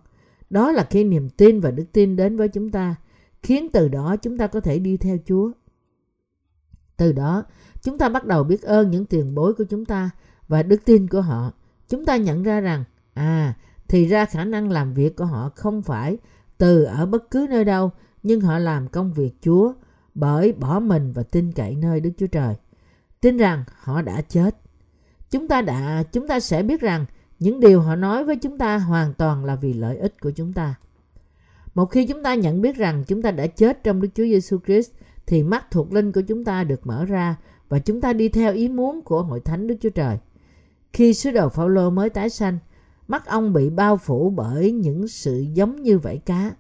Đó là khi niềm tin và đức tin đến với chúng ta, khiến từ đó chúng ta có thể đi theo Chúa. Từ đó, chúng ta bắt đầu biết ơn những tiền bối của chúng ta và đức tin của họ. Chúng ta nhận ra rằng, thì ra khả năng làm việc của họ không phải từ ở bất cứ nơi đâu, nhưng họ làm công việc Chúa bởi bỏ mình và tin cậy nơi Đức Chúa Trời. Tin rằng họ đã chết. Chúng ta sẽ biết rằng những điều họ nói với chúng ta hoàn toàn là vì lợi ích của chúng ta. Một khi chúng ta nhận biết rằng chúng ta đã chết trong Đức Chúa Giêsu Christ thì mắt thuộc linh của chúng ta được mở ra và chúng ta đi theo ý muốn của hội thánh Đức Chúa Trời. Khi sứ đồ Phao-lô mới tái sanh, mắt ông bị bao phủ bởi những sự giống như vảy cá.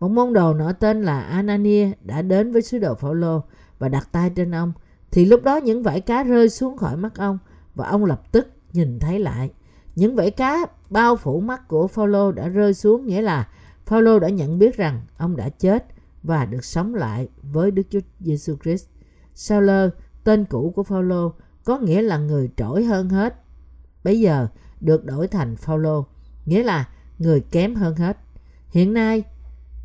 Một môn đồ nọ tên là Ananias đã đến với sứ đồ Phao-lô và đặt tay trên ông. Thì lúc đó những vảy cá rơi xuống khỏi mắt ông và ông lập tức nhìn thấy lại. Những vảy cá bao phủ mắt của Phao-lô đã rơi xuống, nghĩa là Phao-lô đã nhận biết rằng ông đã chết và được sống lại với Đức Chúa Giêsu Christ. Sau-lơ, tên cũ của Phao-lô, có nghĩa là người trỗi hơn hết, bây giờ được đổi thành Phao-lô, nghĩa là người kém hơn hết. Hiện nay,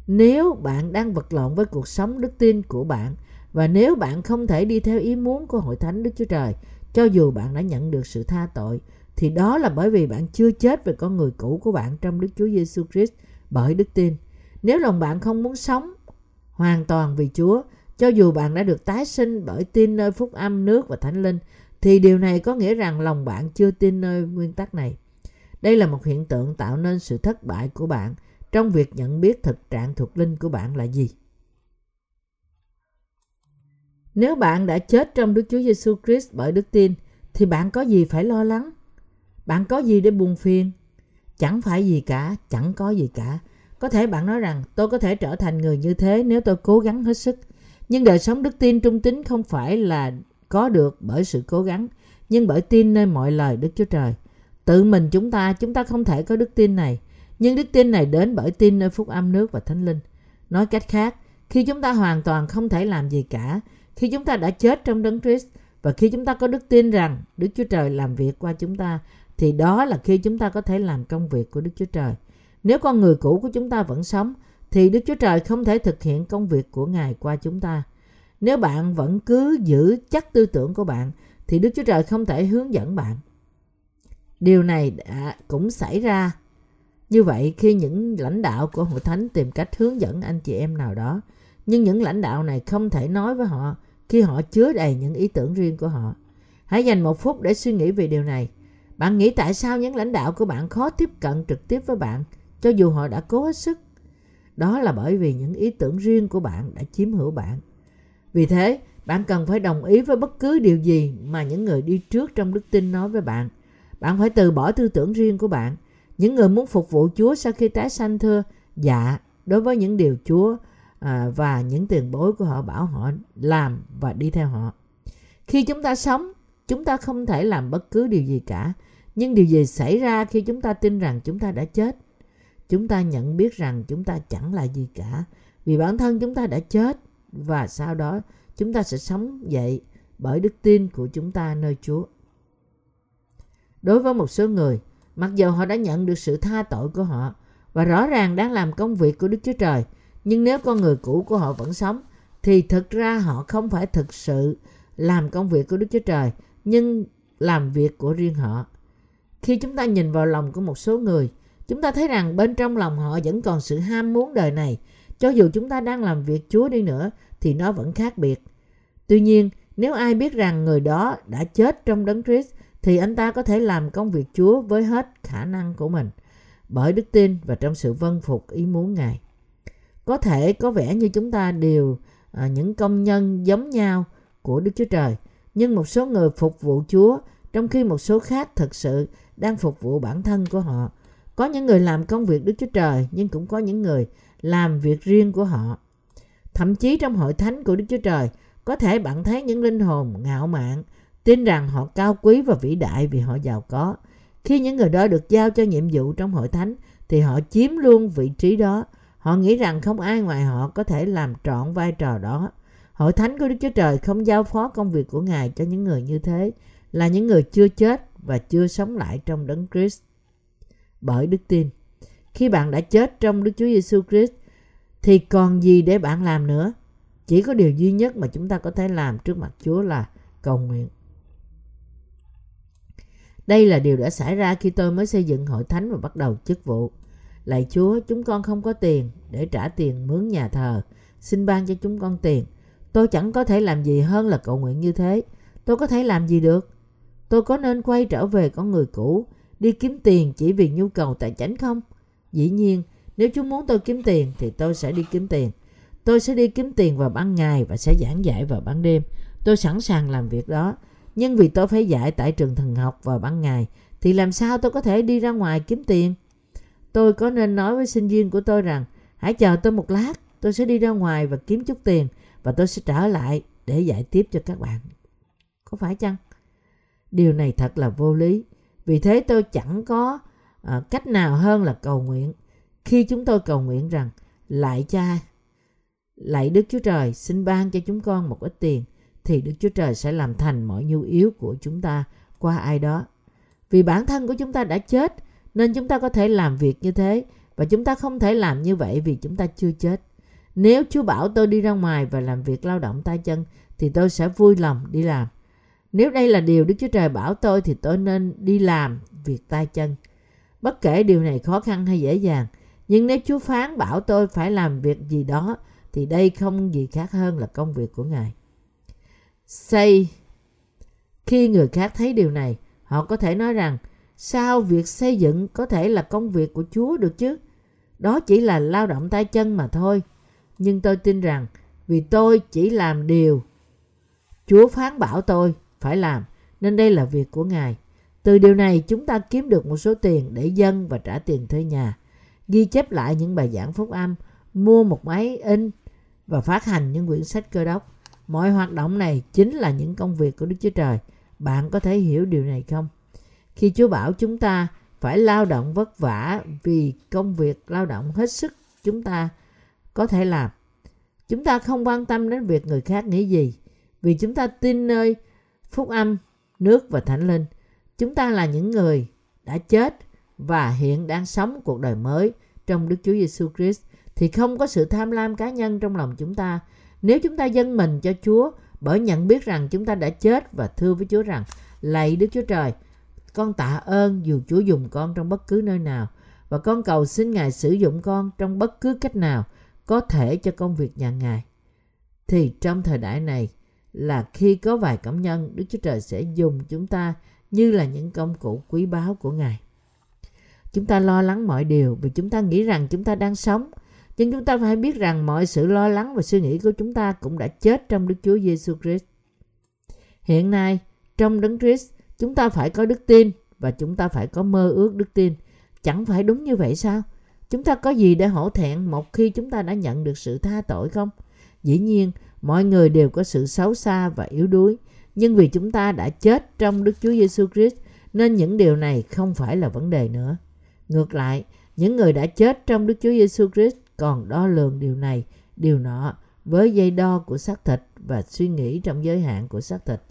nếu bạn đang vật lộn với cuộc sống đức tin của bạn và nếu bạn không thể đi theo ý muốn của hội thánh Đức Chúa Trời, cho dù bạn đã nhận được sự tha tội, thì đó là bởi vì bạn chưa chết về con người cũ của bạn trong Đức Chúa Giêsu Christ bởi đức tin. Nếu lòng bạn không muốn sống hoàn toàn vì Chúa, cho dù bạn đã được tái sinh bởi tin nơi Phúc Âm, Nước và Thánh Linh, thì điều này có nghĩa rằng lòng bạn chưa tin nơi nguyên tắc này. Đây là một hiện tượng tạo nên sự thất bại của bạn trong việc nhận biết thực trạng thuộc linh của bạn là gì. Nếu bạn đã chết trong Đức Chúa Giêsu Christ bởi đức tin, thì bạn có gì phải lo lắng? Bạn có gì để buồn phiền? Chẳng có gì cả. Có thể bạn nói rằng tôi có thể trở thành người như thế nếu tôi cố gắng hết sức. Nhưng đời sống đức tin trung tín không phải là có được bởi sự cố gắng, nhưng bởi tin nơi mọi lời Đức Chúa Trời. Tự mình chúng ta không thể có đức tin này. Nhưng đức tin này đến bởi tin nơi Phúc Âm, Nước và Thánh Linh. Nói cách khác, khi chúng ta hoàn toàn không thể làm gì cả, khi chúng ta đã chết trong Đấng Christ và khi chúng ta có đức tin rằng Đức Chúa Trời làm việc qua chúng ta, thì đó là khi chúng ta có thể làm công việc của Đức Chúa Trời. Nếu con người cũ của chúng ta vẫn sống, thì Đức Chúa Trời không thể thực hiện công việc của Ngài qua chúng ta. Nếu bạn vẫn cứ giữ chắc tư tưởng của bạn, thì Đức Chúa Trời không thể hướng dẫn bạn. Điều này đã cũng xảy ra. Như vậy, khi những lãnh đạo của hội thánh tìm cách hướng dẫn anh chị em nào đó, nhưng những lãnh đạo này không thể nói với họ khi họ chứa đầy những ý tưởng riêng của họ. Hãy dành một phút để suy nghĩ về điều này. Bạn nghĩ tại sao những lãnh đạo của bạn khó tiếp cận trực tiếp với bạn, cho dù họ đã cố hết sức? Đó là bởi vì những ý tưởng riêng của bạn đã chiếm hữu bạn. Vì thế, bạn cần phải đồng ý với bất cứ điều gì mà những người đi trước trong đức tin nói với bạn. Bạn phải từ bỏ tư tưởng riêng của bạn. Những người muốn phục vụ Chúa sau khi tái sanh thưa dạ đối với những điều Chúa và những tiền bối của họ bảo họ làm và đi theo họ. Khi chúng ta sống, chúng ta không thể làm bất cứ điều gì cả. Nhưng điều gì xảy ra khi chúng ta tin rằng chúng ta đã chết? Chúng ta nhận biết rằng chúng ta chẳng là gì cả, vì bản thân chúng ta đã chết, và sau đó chúng ta sẽ sống dậy bởi đức tin của chúng ta nơi Chúa. Đối với một số người, mặc dù họ đã nhận được sự tha tội của họ và rõ ràng đang làm công việc của Đức Chúa Trời, nhưng nếu con người cũ của họ vẫn sống, thì thực ra họ không phải thực sự làm công việc của Đức Chúa Trời, nhưng làm việc của riêng họ. Khi chúng ta nhìn vào lòng của một số người, chúng ta thấy rằng bên trong lòng họ vẫn còn sự ham muốn đời này. Cho dù chúng ta đang làm việc Chúa đi nữa thì nó vẫn khác biệt. Tuy nhiên, nếu ai biết rằng người đó đã chết trong Đấng Christ, thì anh ta có thể làm công việc Chúa với hết khả năng của mình, bởi đức tin và trong sự vâng phục ý muốn Ngài. Có thể có vẻ như chúng ta đều những công nhân giống nhau của Đức Chúa Trời, nhưng một số người phục vụ Chúa, trong khi một số khác thực sự đang phục vụ bản thân của họ. Có những người làm công việc Đức Chúa Trời, nhưng cũng có những người làm việc riêng của họ. Thậm chí trong hội thánh của Đức Chúa Trời, có thể bạn thấy những linh hồn ngạo mạn, tin rằng họ cao quý và vĩ đại vì họ giàu có. Khi những người đó được giao cho nhiệm vụ trong hội thánh, thì họ chiếm luôn vị trí đó. Họ nghĩ rằng không ai ngoài họ có thể làm trọn vai trò đó. Hội thánh của Đức Chúa Trời không giao phó công việc của Ngài cho những người như thế, là những người chưa chết và chưa sống lại trong Đấng Christ bởi đức tin. Khi bạn đã chết trong Đức Chúa Giêsu Christ, thì còn gì để bạn làm nữa? Chỉ có điều duy nhất mà chúng ta có thể làm trước mặt Chúa là cầu nguyện. Đây là điều đã xảy ra khi tôi mới xây dựng hội thánh và bắt đầu chức vụ. Lạy Chúa, chúng con không có tiền để trả tiền mướn nhà thờ. Xin ban cho chúng con tiền. Tôi chẳng có thể làm gì hơn là cầu nguyện như thế. Tôi có thể làm gì được? Tôi có nên quay trở về con người cũ, đi kiếm tiền chỉ vì nhu cầu tài chánh không? Dĩ nhiên, nếu Chúa muốn tôi kiếm tiền thì tôi sẽ đi kiếm tiền. Tôi sẽ đi kiếm tiền vào ban ngày và sẽ giảng dạy vào ban đêm. Tôi sẵn sàng làm việc đó. Nhưng vì tôi phải dạy tại trường thần học vào ban ngày, thì làm sao tôi có thể đi ra ngoài kiếm tiền? Tôi có nên nói với sinh viên của tôi rằng, hãy chờ tôi một lát, tôi sẽ đi ra ngoài và kiếm chút tiền, và tôi sẽ trở lại để dạy tiếp cho các bạn. Có phải chăng? Điều này thật là vô lý. Vì thế tôi chẳng có cách nào hơn là cầu nguyện. Khi chúng tôi cầu nguyện rằng, lạy Cha, lạy Đức Chúa Trời, xin ban cho chúng con một ít tiền, thì Đức Chúa Trời sẽ làm thành mọi nhu yếu của chúng ta qua ai đó. Vì bản thân của chúng ta đã chết, nên chúng ta có thể làm việc như thế, và chúng ta không thể làm như vậy vì chúng ta chưa chết. Nếu Chúa bảo tôi đi ra ngoài và làm việc lao động tay chân, thì tôi sẽ vui lòng đi làm. Nếu đây là điều Đức Chúa Trời bảo tôi, thì tôi nên đi làm việc tay chân. Bất kể điều này khó khăn hay dễ dàng, nhưng nếu Chúa phán bảo tôi phải làm việc gì đó, thì đây không gì khác hơn là công việc của Ngài. Xây. Khi người khác thấy điều này, họ có thể nói rằng, sao việc xây dựng có thể là công việc của Chúa được chứ? Đó chỉ là lao động tay chân mà thôi. Nhưng tôi tin rằng, vì tôi chỉ làm điều Chúa phán bảo tôi phải làm, nên đây là việc của Ngài. Từ điều này chúng ta kiếm được một số tiền để dâng và trả tiền thuê nhà, ghi chép lại những bài giảng phúc âm, mua một máy in và phát hành những quyển sách Cơ Đốc. Mọi hoạt động này chính là những công việc của Đức Chúa Trời. Bạn có thể hiểu điều này không? Khi Chúa bảo chúng ta phải lao động vất vả vì công việc lao động hết sức chúng ta có thể làm, chúng ta không quan tâm đến việc người khác nghĩ gì, vì chúng ta tin nơi Phúc Âm, Nước và Thánh Linh. Chúng ta là những người đã chết và hiện đang sống cuộc đời mới trong Đức Chúa Giêsu Christ, thì không có sự tham lam cá nhân trong lòng chúng ta. Nếu chúng ta dâng mình cho Chúa bởi nhận biết rằng chúng ta đã chết và thưa với Chúa rằng, lạy Đức Chúa Trời, Con tạ ơn dù Chúa dùng con trong bất cứ nơi nào, và con cầu xin Ngài sử dụng con trong bất cứ cách nào có thể cho công việc nhà Ngài. Thì trong thời đại này là khi có vài cảm nhân, Đức Chúa Trời sẽ dùng chúng ta như là những công cụ quý báu của Ngài. Chúng ta lo lắng mọi điều vì chúng ta nghĩ rằng chúng ta đang sống. Nhưng chúng ta phải biết rằng mọi sự lo lắng và suy nghĩ của chúng ta cũng đã chết trong Đức Chúa Giêsu Christ. Hiện nay, trong Đấng Christ, chúng ta phải có đức tin và chúng ta phải có mơ ước đức tin. Chẳng phải đúng như vậy sao? Chúng ta có gì để hổ thẹn một khi chúng ta đã nhận được sự tha tội không? Dĩ nhiên, mọi người đều có sự xấu xa và yếu đuối. Nhưng vì chúng ta đã chết trong Đức Chúa Giêsu Christ, nên những điều này không phải là vấn đề nữa. Ngược lại, những người đã chết trong Đức Chúa Giêsu Christ còn đo lường điều này, điều nọ với dây đo của xác thịt và suy nghĩ trong giới hạn của xác thịt.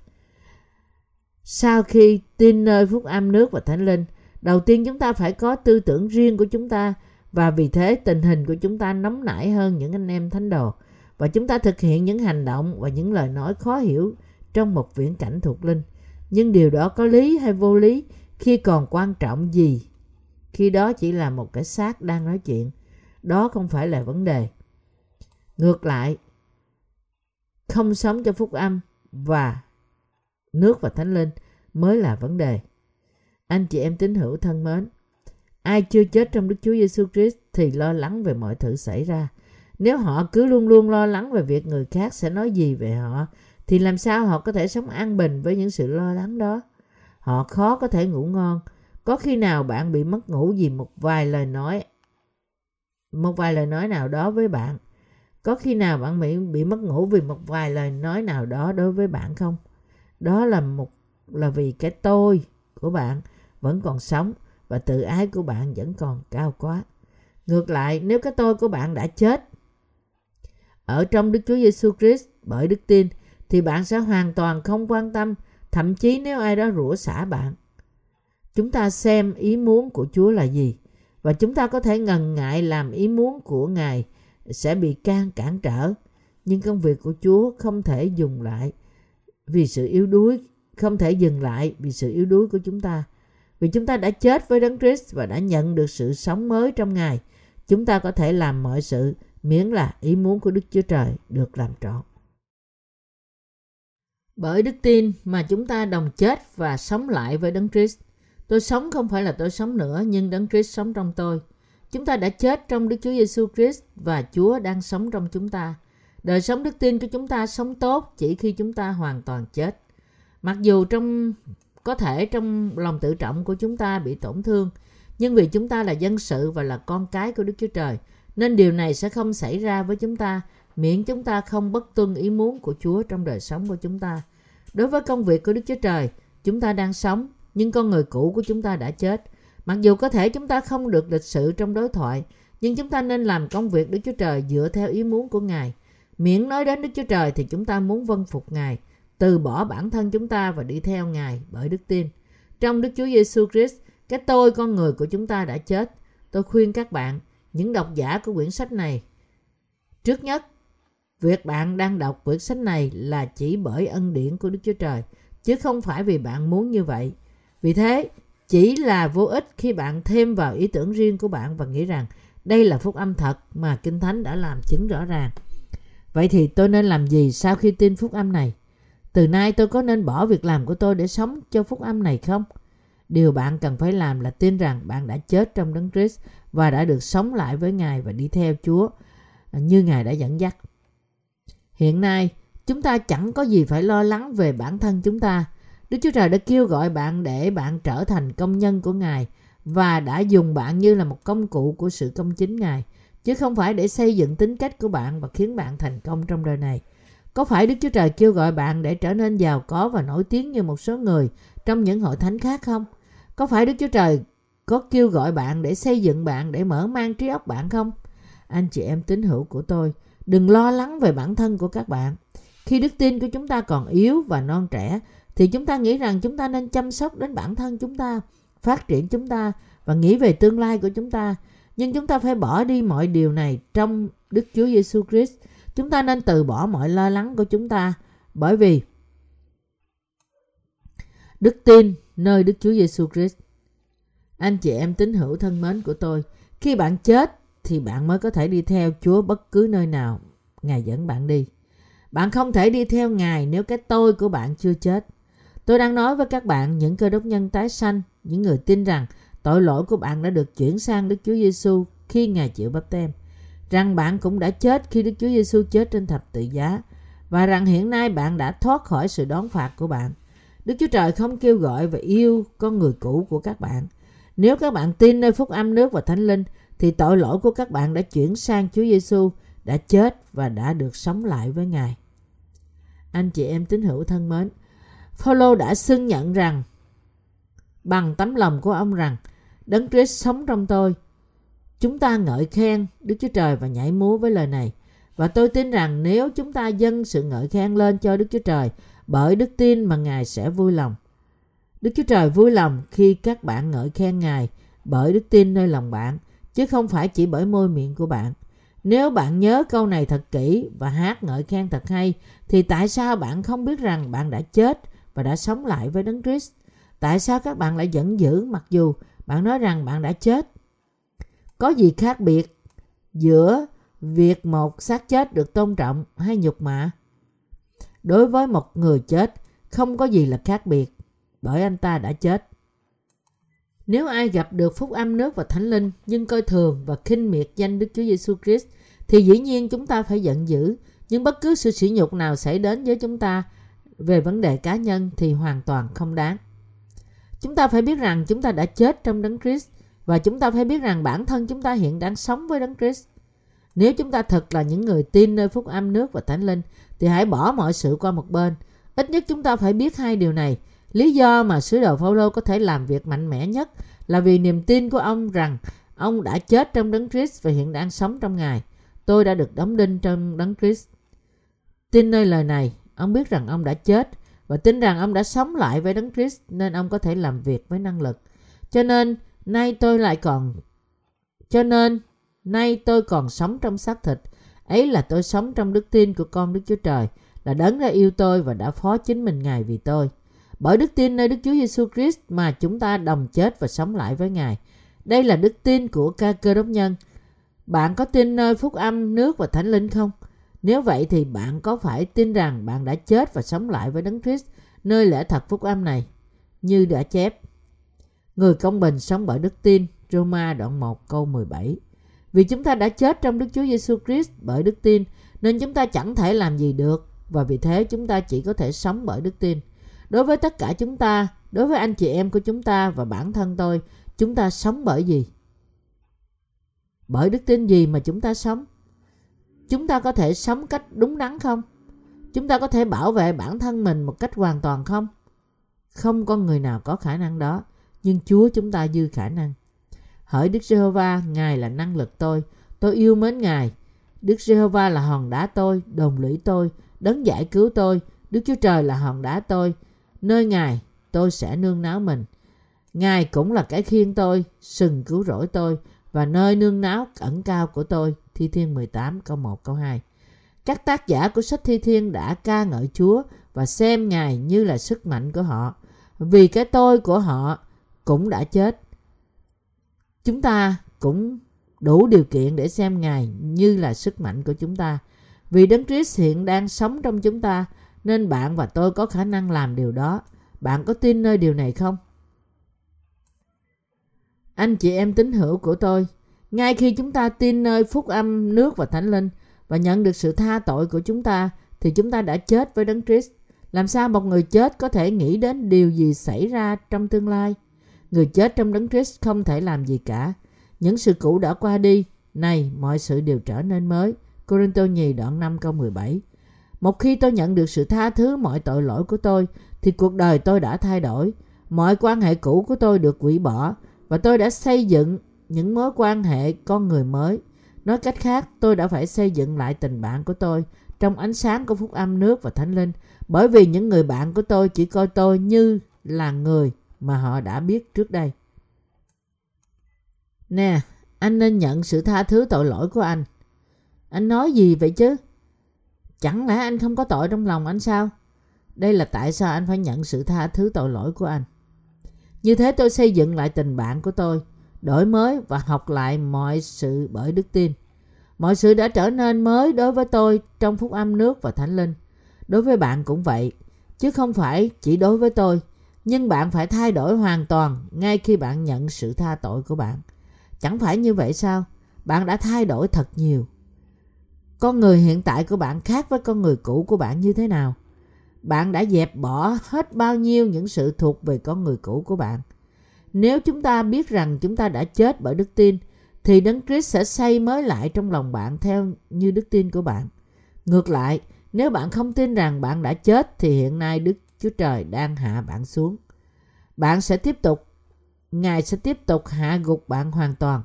Sau khi tin nơi Phúc Âm Nước và Thánh Linh, đầu tiên chúng ta phải có tư tưởng riêng của chúng ta, và vì thế tình hình của chúng ta nóng nảy hơn những anh em thánh đồ, và chúng ta thực hiện những hành động và những lời nói khó hiểu trong một viễn cảnh thuộc linh. Nhưng điều đó có lý hay vô lý khi còn quan trọng gì? Khi đó chỉ là một cái xác đang nói chuyện. Đó không phải là vấn đề. Ngược lại, không sống cho Phúc Âm và Nước và Thánh Linh mới là vấn đề. Anh chị em tín hữu thân mến, ai chưa chết trong Đức Chúa Giêsu Christ thì lo lắng về mọi thứ xảy ra. Nếu họ cứ luôn luôn lo lắng về việc người khác sẽ nói gì về họ, thì làm sao họ có thể sống an bình với những sự lo lắng đó? Họ khó có thể ngủ ngon. Có khi nào bạn bị mất ngủ vì một vài lời nói nào đó với bạn? Có khi nào bạn bị mất ngủ vì một vài lời nói nào đó đối với bạn không? Đó là vì cái tôi của bạn vẫn còn sống và tự ái của bạn vẫn còn cao quá. Ngược lại, nếu cái tôi của bạn đã chết ở trong Đức Chúa Giêsu Christ bởi đức tin, thì bạn sẽ hoàn toàn không quan tâm, thậm chí nếu ai đó rủa xả bạn. Chúng ta xem ý muốn của Chúa là gì, và chúng ta có thể ngần ngại làm ý muốn của Ngài sẽ bị cản trở. Nhưng công việc của Chúa không thể dừng lại vì sự yếu đuối, của chúng ta. Vì chúng ta đã chết với Đấng Christ và đã nhận được sự sống mới trong Ngài, chúng ta có thể làm mọi sự miễn là ý muốn của Đức Chúa Trời được làm trọn. Bởi đức tin mà chúng ta đồng chết và sống lại với Đấng Christ. Tôi sống không phải là tôi sống nữa, nhưng Đấng Christ sống trong tôi. Chúng ta đã chết trong Đức Chúa Giêsu Christ và Chúa đang sống trong chúng ta. Đời sống đức tin của chúng ta sống tốt chỉ khi chúng ta hoàn toàn chết. Mặc dù có thể trong lòng tự trọng của chúng ta bị tổn thương, nhưng vì chúng ta là dân sự và là con cái của Đức Chúa Trời, nên điều này sẽ không xảy ra với chúng ta, miễn chúng ta không bất tuân ý muốn của Chúa trong đời sống của chúng ta. Đối với công việc của Đức Chúa Trời, chúng ta đang sống, nhưng con người cũ của chúng ta đã chết. Mặc dù có thể chúng ta không được lịch sự trong đối thoại, nhưng chúng ta nên làm công việc Đức Chúa Trời dựa theo ý muốn của Ngài. Miễn nói đến Đức Chúa Trời thì chúng ta muốn vâng phục Ngài, từ bỏ bản thân chúng ta và đi theo Ngài bởi đức tin. Trong Đức Chúa Giêsu Christ, cái tôi con người của chúng ta đã chết. Tôi khuyên các bạn, những độc giả của quyển sách này, trước nhất, việc bạn đang đọc quyển sách này là chỉ bởi ân điển của Đức Chúa Trời, chứ không phải vì bạn muốn như vậy. Vì thế, chỉ là vô ích khi bạn thêm vào ý tưởng riêng của bạn và nghĩ rằng đây là phúc âm thật mà Kinh Thánh đã làm chứng rõ ràng. Vậy thì tôi nên làm gì sau khi tin phúc âm này? Từ nay tôi có nên bỏ việc làm của tôi để sống cho phúc âm này không? Điều bạn cần phải làm là tin rằng bạn đã chết trong Đấng Christ và đã được sống lại với Ngài và đi theo Chúa như Ngài đã dẫn dắt. Hiện nay, chúng ta chẳng có gì phải lo lắng về bản thân chúng ta. Đức Chúa Trời đã kêu gọi bạn để bạn trở thành công nhân của Ngài và đã dùng bạn như là một công cụ của sự công chính Ngài, chứ không phải để xây dựng tính cách của bạn và khiến bạn thành công trong đời này. Có phải Đức Chúa Trời kêu gọi bạn để trở nên giàu có và nổi tiếng như một số người trong những hội thánh khác không? Có phải Đức Chúa Trời có kêu gọi bạn để xây dựng bạn, để mở mang trí óc bạn không? Anh chị em tín hữu của tôi, đừng lo lắng về bản thân của các bạn. Khi đức tin của chúng ta còn yếu và non trẻ, thì chúng ta nghĩ rằng chúng ta nên chăm sóc đến bản thân chúng ta, phát triển chúng ta và nghĩ về tương lai của chúng ta. Nhưng chúng ta phải bỏ đi mọi điều này trong Đức Chúa Giêsu Christ. Chúng ta nên từ bỏ mọi lo lắng của chúng ta, bởi vì đức tin nơi Đức Chúa Giêsu Christ. Anh chị em tín hữu thân mến của tôi, khi bạn chết thì bạn mới có thể đi theo Chúa bất cứ nơi nào Ngài dẫn bạn đi. Bạn không thể đi theo Ngài nếu cái tôi của bạn chưa chết. Tôi đang nói với các bạn những cơ đốc nhân tái sanh, những người tin rằng tội lỗi của bạn đã được chuyển sang Đức Chúa Giêsu khi Ngài chịu Báp-têm, rằng bạn cũng đã chết khi Đức Chúa Giêsu chết trên thập tự giá, và rằng hiện nay bạn đã thoát khỏi sự đón phạt của bạn. Đức Chúa Trời không kêu gọi và yêu con người cũ của các bạn. Nếu các bạn tin nơi Phúc Âm Nước và Thánh Linh, thì tội lỗi của các bạn đã chuyển sang Chúa Giêsu, đã chết và đã được sống lại với Ngài. Anh chị em tín hữu thân mến, Phao-lô đã xưng nhận rằng bằng tấm lòng của ông rằng Đấng Christ sống trong tôi. Chúng ta ngợi khen Đức Chúa Trời và nhảy múa với lời này. Và tôi tin rằng nếu chúng ta dâng sự ngợi khen lên cho Đức Chúa Trời bởi đức tin mà Ngài sẽ vui lòng. Đức Chúa Trời vui lòng khi các bạn ngợi khen Ngài bởi đức tin nơi lòng bạn, chứ không phải chỉ bởi môi miệng của bạn. Nếu bạn nhớ câu này thật kỹ và hát ngợi khen thật hay, thì tại sao bạn không biết rằng bạn đã chết và đã sống lại với Đấng Christ? Tại sao các bạn lại giận dữ mặc dù bạn nói rằng bạn đã chết? Có gì khác biệt giữa việc một xác chết được tôn trọng hay nhục mạ? Đối với một người chết, không có gì là khác biệt, bởi anh ta đã chết. Nếu ai gặp được Phúc Âm Nước và Thánh Linh nhưng coi thường và khinh miệt danh Đức Chúa Giêsu Christ, thì dĩ nhiên chúng ta phải giận dữ. Nhưng bất cứ sự sỉ nhục nào xảy đến với chúng ta về vấn đề cá nhân thì hoàn toàn không đáng. Chúng ta phải biết rằng chúng ta đã chết trong Đấng Christ, và chúng ta phải biết rằng bản thân chúng ta hiện đang sống với Đấng Christ. Nếu chúng ta thật là những người tin nơi Phúc Âm Nước và Thánh Linh, thì hãy bỏ mọi sự qua một bên. Ít nhất chúng ta phải biết hai điều này. Lý do mà sứ đồ Phao-lô có thể làm việc mạnh mẽ nhất là vì niềm tin của ông rằng ông đã chết trong Đấng Christ và hiện đang sống trong Ngài. Tôi đã được đóng đinh trong Đấng Christ. Tin nơi lời này, ông biết rằng ông đã chết và tin rằng ông đã sống lại với Đấng Christ, nên ông có thể làm việc với năng lực. Cho nên nay tôi còn sống trong xác thịt, ấy là tôi sống trong đức tin của con Đức Chúa Trời, là Đấng đã yêu tôi và đã phó chính mình Ngài vì tôi. Bởi đức tin nơi Đức Chúa Giêsu Christ mà chúng ta đồng chết và sống lại với Ngài. Đây là đức tin của các cơ đốc nhân. Bạn có tin nơi Phúc Âm Nước và Thánh Linh không? Nếu vậy thì bạn có phải tin rằng bạn đã chết và sống lại với Đấng Christ nơi lẽ thật Phúc Âm này, như đã chép: người công bình sống bởi đức tin, Roma đoạn 1 câu 17. Vì chúng ta đã chết trong Đức Chúa Giêsu Christ bởi đức tin, nên chúng ta chẳng thể làm gì được, và vì thế chúng ta chỉ có thể sống bởi đức tin. Đối với tất cả chúng ta, đối với anh chị em của chúng ta và bản thân tôi, chúng ta sống bởi gì? Bởi đức tin gì mà chúng ta sống? Chúng ta có thể sống cách đúng đắn không? Chúng ta có thể bảo vệ bản thân mình một cách hoàn toàn không? Không có người nào có khả năng đó, nhưng Chúa chúng ta dư khả năng. Hỡi Đức Giê-hô-va, Ngài là năng lực tôi yêu mến Ngài. Đức Giê-hô-va là hòn đá tôi, đồn lũy tôi, Đấng giải cứu tôi. Đức Chúa Trời là hòn đá tôi, nơi Ngài tôi sẽ nương náu mình. Ngài cũng là cái khiên tôi, sừng cứu rỗi tôi, và nơi nương náu ẩn cao của tôi. Thi Thiên 18 câu 1 câu 2. Các tác giả của sách Thi Thiên đã ca ngợi Chúa và xem Ngài như là sức mạnh của họ, vì cái tôi của họ cũng đã chết. Chúng ta cũng đủ điều kiện để xem Ngài như là sức mạnh của chúng ta. Vì Đấng Christ hiện đang sống trong chúng ta, nên bạn và tôi có khả năng làm điều đó. Bạn có tin nơi điều này không? Anh chị em tín hữu của tôi, ngay khi chúng ta tin nơi Phúc Âm Nước và Thánh Linh và nhận được sự tha tội của chúng ta, thì chúng ta đã chết với Đấng Christ. Làm sao một người chết có thể nghĩ đến điều gì xảy ra trong tương lai? Người chết trong Đấng Christ không thể làm gì cả. Những sự cũ đã qua đi, này mọi sự đều trở nên mới. Corinto Nhì đoạn 5 câu 17. Một khi tôi nhận được sự tha thứ mọi tội lỗi của tôi, thì cuộc đời tôi đã thay đổi. Mọi quan hệ cũ của tôi được hủy bỏ, và tôi đã xây dựng những mối quan hệ con người mới. Nói cách khác, tôi đã phải xây dựng lại tình bạn của tôi trong ánh sáng của Phúc Âm Nước và Thánh Linh, bởi vì những người bạn của tôi chỉ coi tôi như là người mà họ đã biết trước đây. Nè, anh nên nhận sự tha thứ tội lỗi của anh. Anh nói gì vậy chứ? Chẳng lẽ anh không có tội trong lòng anh sao? Đây là tại sao anh phải nhận sự tha thứ tội lỗi của anh. Như thế tôi xây dựng lại tình bạn của tôi, đổi mới và học lại mọi sự bởi đức tin. Mọi sự đã trở nên mới đối với tôi trong phúc âm nước và Thánh Linh. Đối với bạn cũng vậy, chứ không phải chỉ đối với tôi. Nhưng bạn phải thay đổi hoàn toàn ngay khi bạn nhận sự tha tội của bạn. Chẳng phải như vậy sao? Bạn đã thay đổi thật nhiều. Con người hiện tại của bạn khác với con người cũ của bạn như thế nào? Bạn đã dẹp bỏ hết bao nhiêu những sự thuộc về con người cũ của bạn? Nếu chúng ta biết rằng chúng ta đã chết bởi đức tin, thì Đấng Christ sẽ xây mới lại trong lòng bạn theo như đức tin của bạn. Ngược lại, nếu bạn không tin rằng bạn đã chết, thì hiện nay Đức Chúa Trời đang hạ bạn xuống. Ngài sẽ tiếp tục hạ gục bạn hoàn toàn.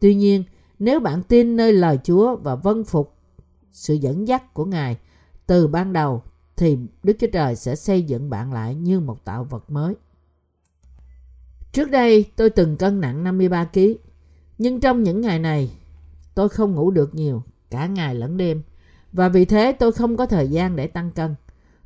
Tuy nhiên, nếu bạn tin nơi lời Chúa và vâng phục sự dẫn dắt của Ngài từ ban đầu, thì Đức Chúa Trời sẽ xây dựng bạn lại như một tạo vật mới. Trước đây, tôi từng cân nặng 53 kg. Nhưng trong những ngày này, tôi không ngủ được nhiều, cả ngày lẫn đêm. Và vì thế, tôi không có thời gian để tăng cân.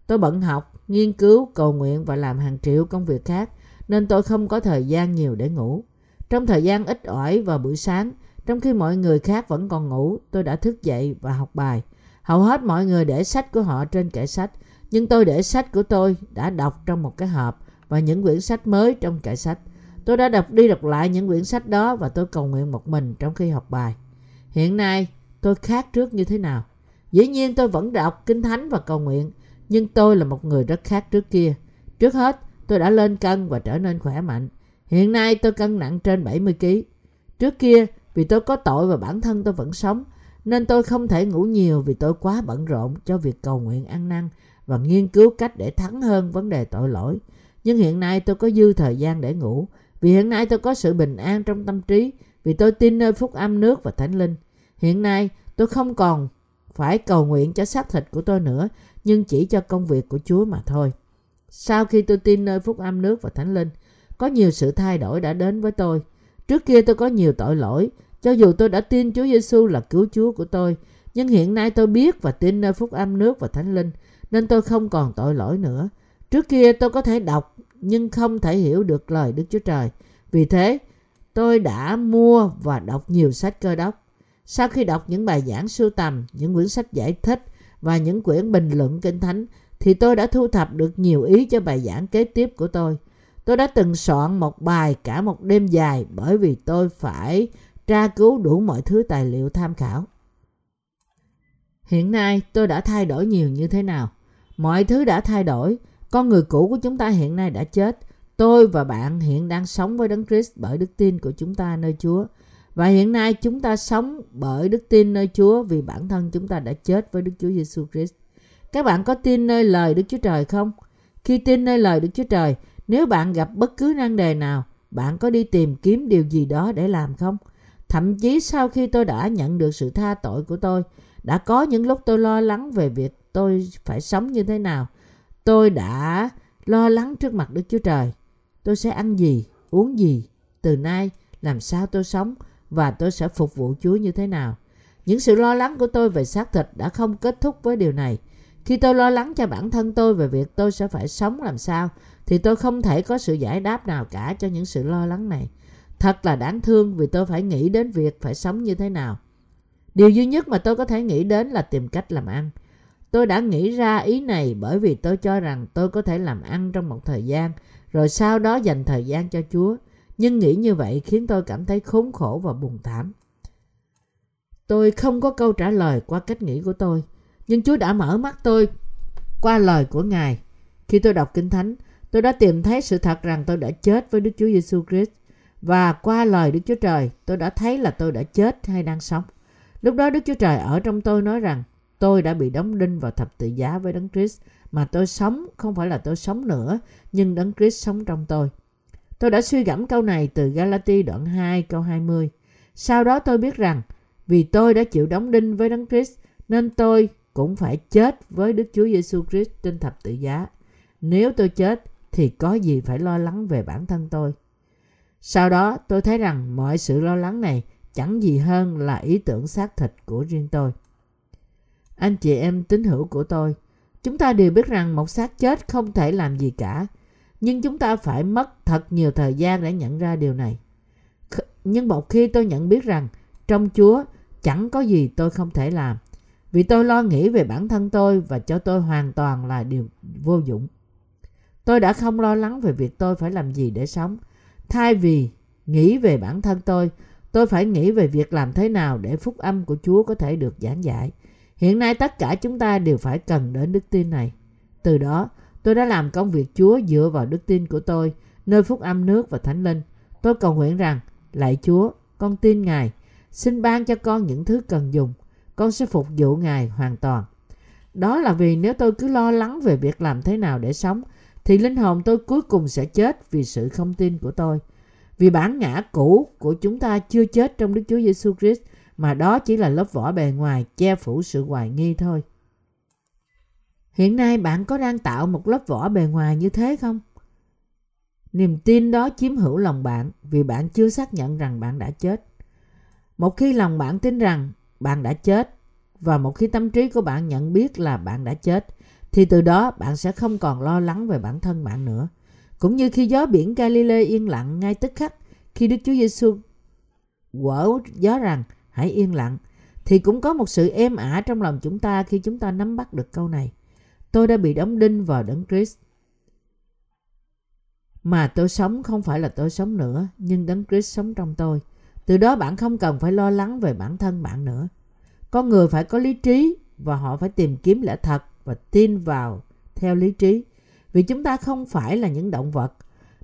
Tôi bận học, nghiên cứu, cầu nguyện và làm hàng triệu công việc khác, nên tôi không có thời gian nhiều để ngủ. Trong thời gian ít ỏi vào buổi sáng, trong khi mọi người khác vẫn còn ngủ, tôi đã thức dậy và học bài. Hầu hết mọi người để sách của họ trên kệ sách, nhưng tôi để sách của tôi đã đọc trong một cái hộp và những quyển sách mới trong kệ sách. Tôi đã đọc đi đọc lại những quyển sách đó và tôi cầu nguyện một mình trong khi học bài. Hiện nay, tôi khác trước như thế nào? Dĩ nhiên tôi vẫn đọc Kinh Thánh và cầu nguyện, nhưng tôi là một người rất khác trước kia. Trước hết, tôi đã lên cân và trở nên khỏe mạnh. Hiện nay tôi cân nặng trên 70 kg. Trước kia, vì tôi có tội và bản thân tôi vẫn sống, nên tôi không thể ngủ nhiều vì tôi quá bận rộn cho việc cầu nguyện ăn năn và nghiên cứu cách để thắng hơn vấn đề tội lỗi. Nhưng hiện nay tôi có dư thời gian để ngủ, vì hiện nay tôi có sự bình an trong tâm trí, vì tôi tin nơi phúc âm nước và Thánh Linh. Hiện nay tôi không còn phải cầu nguyện cho xác thịt của tôi nữa, nhưng chỉ cho công việc của Chúa mà thôi. Sau khi tôi tin nơi phúc âm nước và Thánh Linh, có nhiều sự thay đổi đã đến với tôi. Trước kia tôi có nhiều tội lỗi, cho dù tôi đã tin Chúa Giêsu là cứu Chúa của tôi, nhưng hiện nay tôi biết và tin nơi phúc âm nước và Thánh Linh, nên tôi không còn tội lỗi nữa. Trước kia tôi có thể đọc, nhưng không thể hiểu được lời Đức Chúa Trời. Vì thế, tôi đã mua và đọc nhiều sách Cơ Đốc. Sau khi đọc những bài giảng sưu tầm, những quyển sách giải thích và những quyển bình luận Kinh Thánh, thì tôi đã thu thập được nhiều ý cho bài giảng kế tiếp của tôi. Tôi đã từng soạn một bài cả một đêm dài bởi vì tôi phải tra cứu đủ mọi thứ tài liệu tham khảo. Hiện nay tôi đã thay đổi nhiều như thế nào? Mọi thứ đã thay đổi. Con người cũ của chúng ta hiện nay đã chết. Tôi và bạn hiện đang sống với Đấng Christ bởi đức tin của chúng ta nơi Chúa. Và hiện nay chúng ta sống bởi đức tin nơi Chúa vì bản thân chúng ta đã chết với Đức Chúa Giêsu Christ. Các bạn có tin nơi lời Đức Chúa Trời không? Khi tin nơi lời Đức Chúa Trời, nếu bạn gặp bất cứ nan đề nào, bạn có đi tìm kiếm điều gì đó để làm không? Thậm chí sau khi tôi đã nhận được sự tha tội của tôi, đã có những lúc tôi lo lắng về việc tôi phải sống như thế nào. Tôi đã lo lắng trước mặt Đức Chúa Trời. Tôi sẽ ăn gì, uống gì, từ nay làm sao tôi sống và tôi sẽ phục vụ Chúa như thế nào. Những sự lo lắng của tôi về xác thịt đã không kết thúc với điều này. Khi tôi lo lắng cho bản thân tôi về việc tôi sẽ phải sống làm sao, thì tôi không thể có sự giải đáp nào cả cho những sự lo lắng này. Thật là đáng thương vì tôi phải nghĩ đến việc phải sống như thế nào. Điều duy nhất mà tôi có thể nghĩ đến là tìm cách làm ăn. Tôi đã nghĩ ra ý này bởi vì tôi cho rằng tôi có thể làm ăn trong một thời gian, rồi sau đó dành thời gian cho Chúa. Nhưng nghĩ như vậy khiến tôi cảm thấy khốn khổ và buồn thảm. Tôi không có câu trả lời qua cách nghĩ của tôi, nhưng Chúa đã mở mắt tôi qua lời của Ngài. Khi tôi đọc Kinh Thánh, tôi đã tìm thấy sự thật rằng tôi đã chết với Đức Chúa Giêsu Christ. Và qua lời Đức Chúa Trời, tôi đã thấy là tôi đã chết hay đang sống. Lúc đó Đức Chúa Trời ở trong tôi nói rằng tôi đã bị đóng đinh vào thập tự giá với Đấng Christ, mà tôi sống không phải là tôi sống nữa, nhưng Đấng Christ sống trong tôi. Tôi đã suy gẫm câu này từ Galatia đoạn 2 câu 20. Sau đó tôi biết rằng vì tôi đã chịu đóng đinh với Đấng Christ nên tôi cũng phải chết với Đức Chúa Giêsu Christ trên thập tự giá. Nếu tôi chết thì có gì phải lo lắng về bản thân tôi. Sau đó tôi thấy rằng mọi sự lo lắng này chẳng gì hơn là ý tưởng xác thịt của riêng tôi. Anh chị em tín hữu của tôi, chúng ta đều biết rằng một xác chết không thể làm gì cả. nhưng chúng ta phải mất thật nhiều thời gian để nhận ra điều này. Nhưng một khi tôi nhận biết rằng trong Chúa chẳng có gì tôi không thể làm, vì tôi lo nghĩ về bản thân tôi và cho tôi hoàn toàn là điều vô dụng. Tôi đã không lo lắng về việc tôi phải làm gì để sống. Thay vì nghĩ về bản thân tôi phải nghĩ về việc làm thế nào để phúc âm của Chúa có thể được giảng giải. Hiện nay tất cả chúng ta đều phải cần đến đức tin này. Từ đó, tôi đã làm công việc Chúa dựa vào đức tin của tôi, nơi phúc âm nước và Thánh Linh. Tôi cầu nguyện rằng, lạy Chúa, con tin Ngài, xin ban cho con những thứ cần dùng. Con sẽ phục vụ Ngài hoàn toàn. Đó là vì nếu tôi cứ lo lắng về việc làm thế nào để sống, thì linh hồn tôi cuối cùng sẽ chết vì sự không tin của tôi. Vì bản ngã cũ của chúng ta chưa chết trong Đức Chúa Giêsu Christ, mà đó chỉ là lớp vỏ bề ngoài che phủ sự hoài nghi thôi. Hiện nay bạn có đang tạo một lớp vỏ bề ngoài như thế không? Niềm tin đó chiếm hữu lòng bạn vì bạn chưa xác nhận rằng bạn đã chết. Một khi lòng bạn tin rằng bạn đã chết và một khi tâm trí của bạn nhận biết là bạn đã chết, thì từ đó bạn sẽ không còn lo lắng về bản thân bạn nữa. Cũng như khi gió biển Galilee yên lặng ngay tức khắc, khi Đức Chúa Giêsu quở gió rằng hãy yên lặng, thì cũng có một sự êm ả trong lòng chúng ta khi chúng ta nắm bắt được câu này. Tôi đã bị đóng đinh vào Đấng Christ. Mà tôi sống không phải là tôi sống nữa, nhưng Đấng Christ sống trong tôi. Từ đó bạn không cần phải lo lắng về bản thân bạn nữa. Con người phải có lý trí và họ phải tìm kiếm lẽ thật và tin vào theo lý trí. Vì chúng ta không phải là những động vật,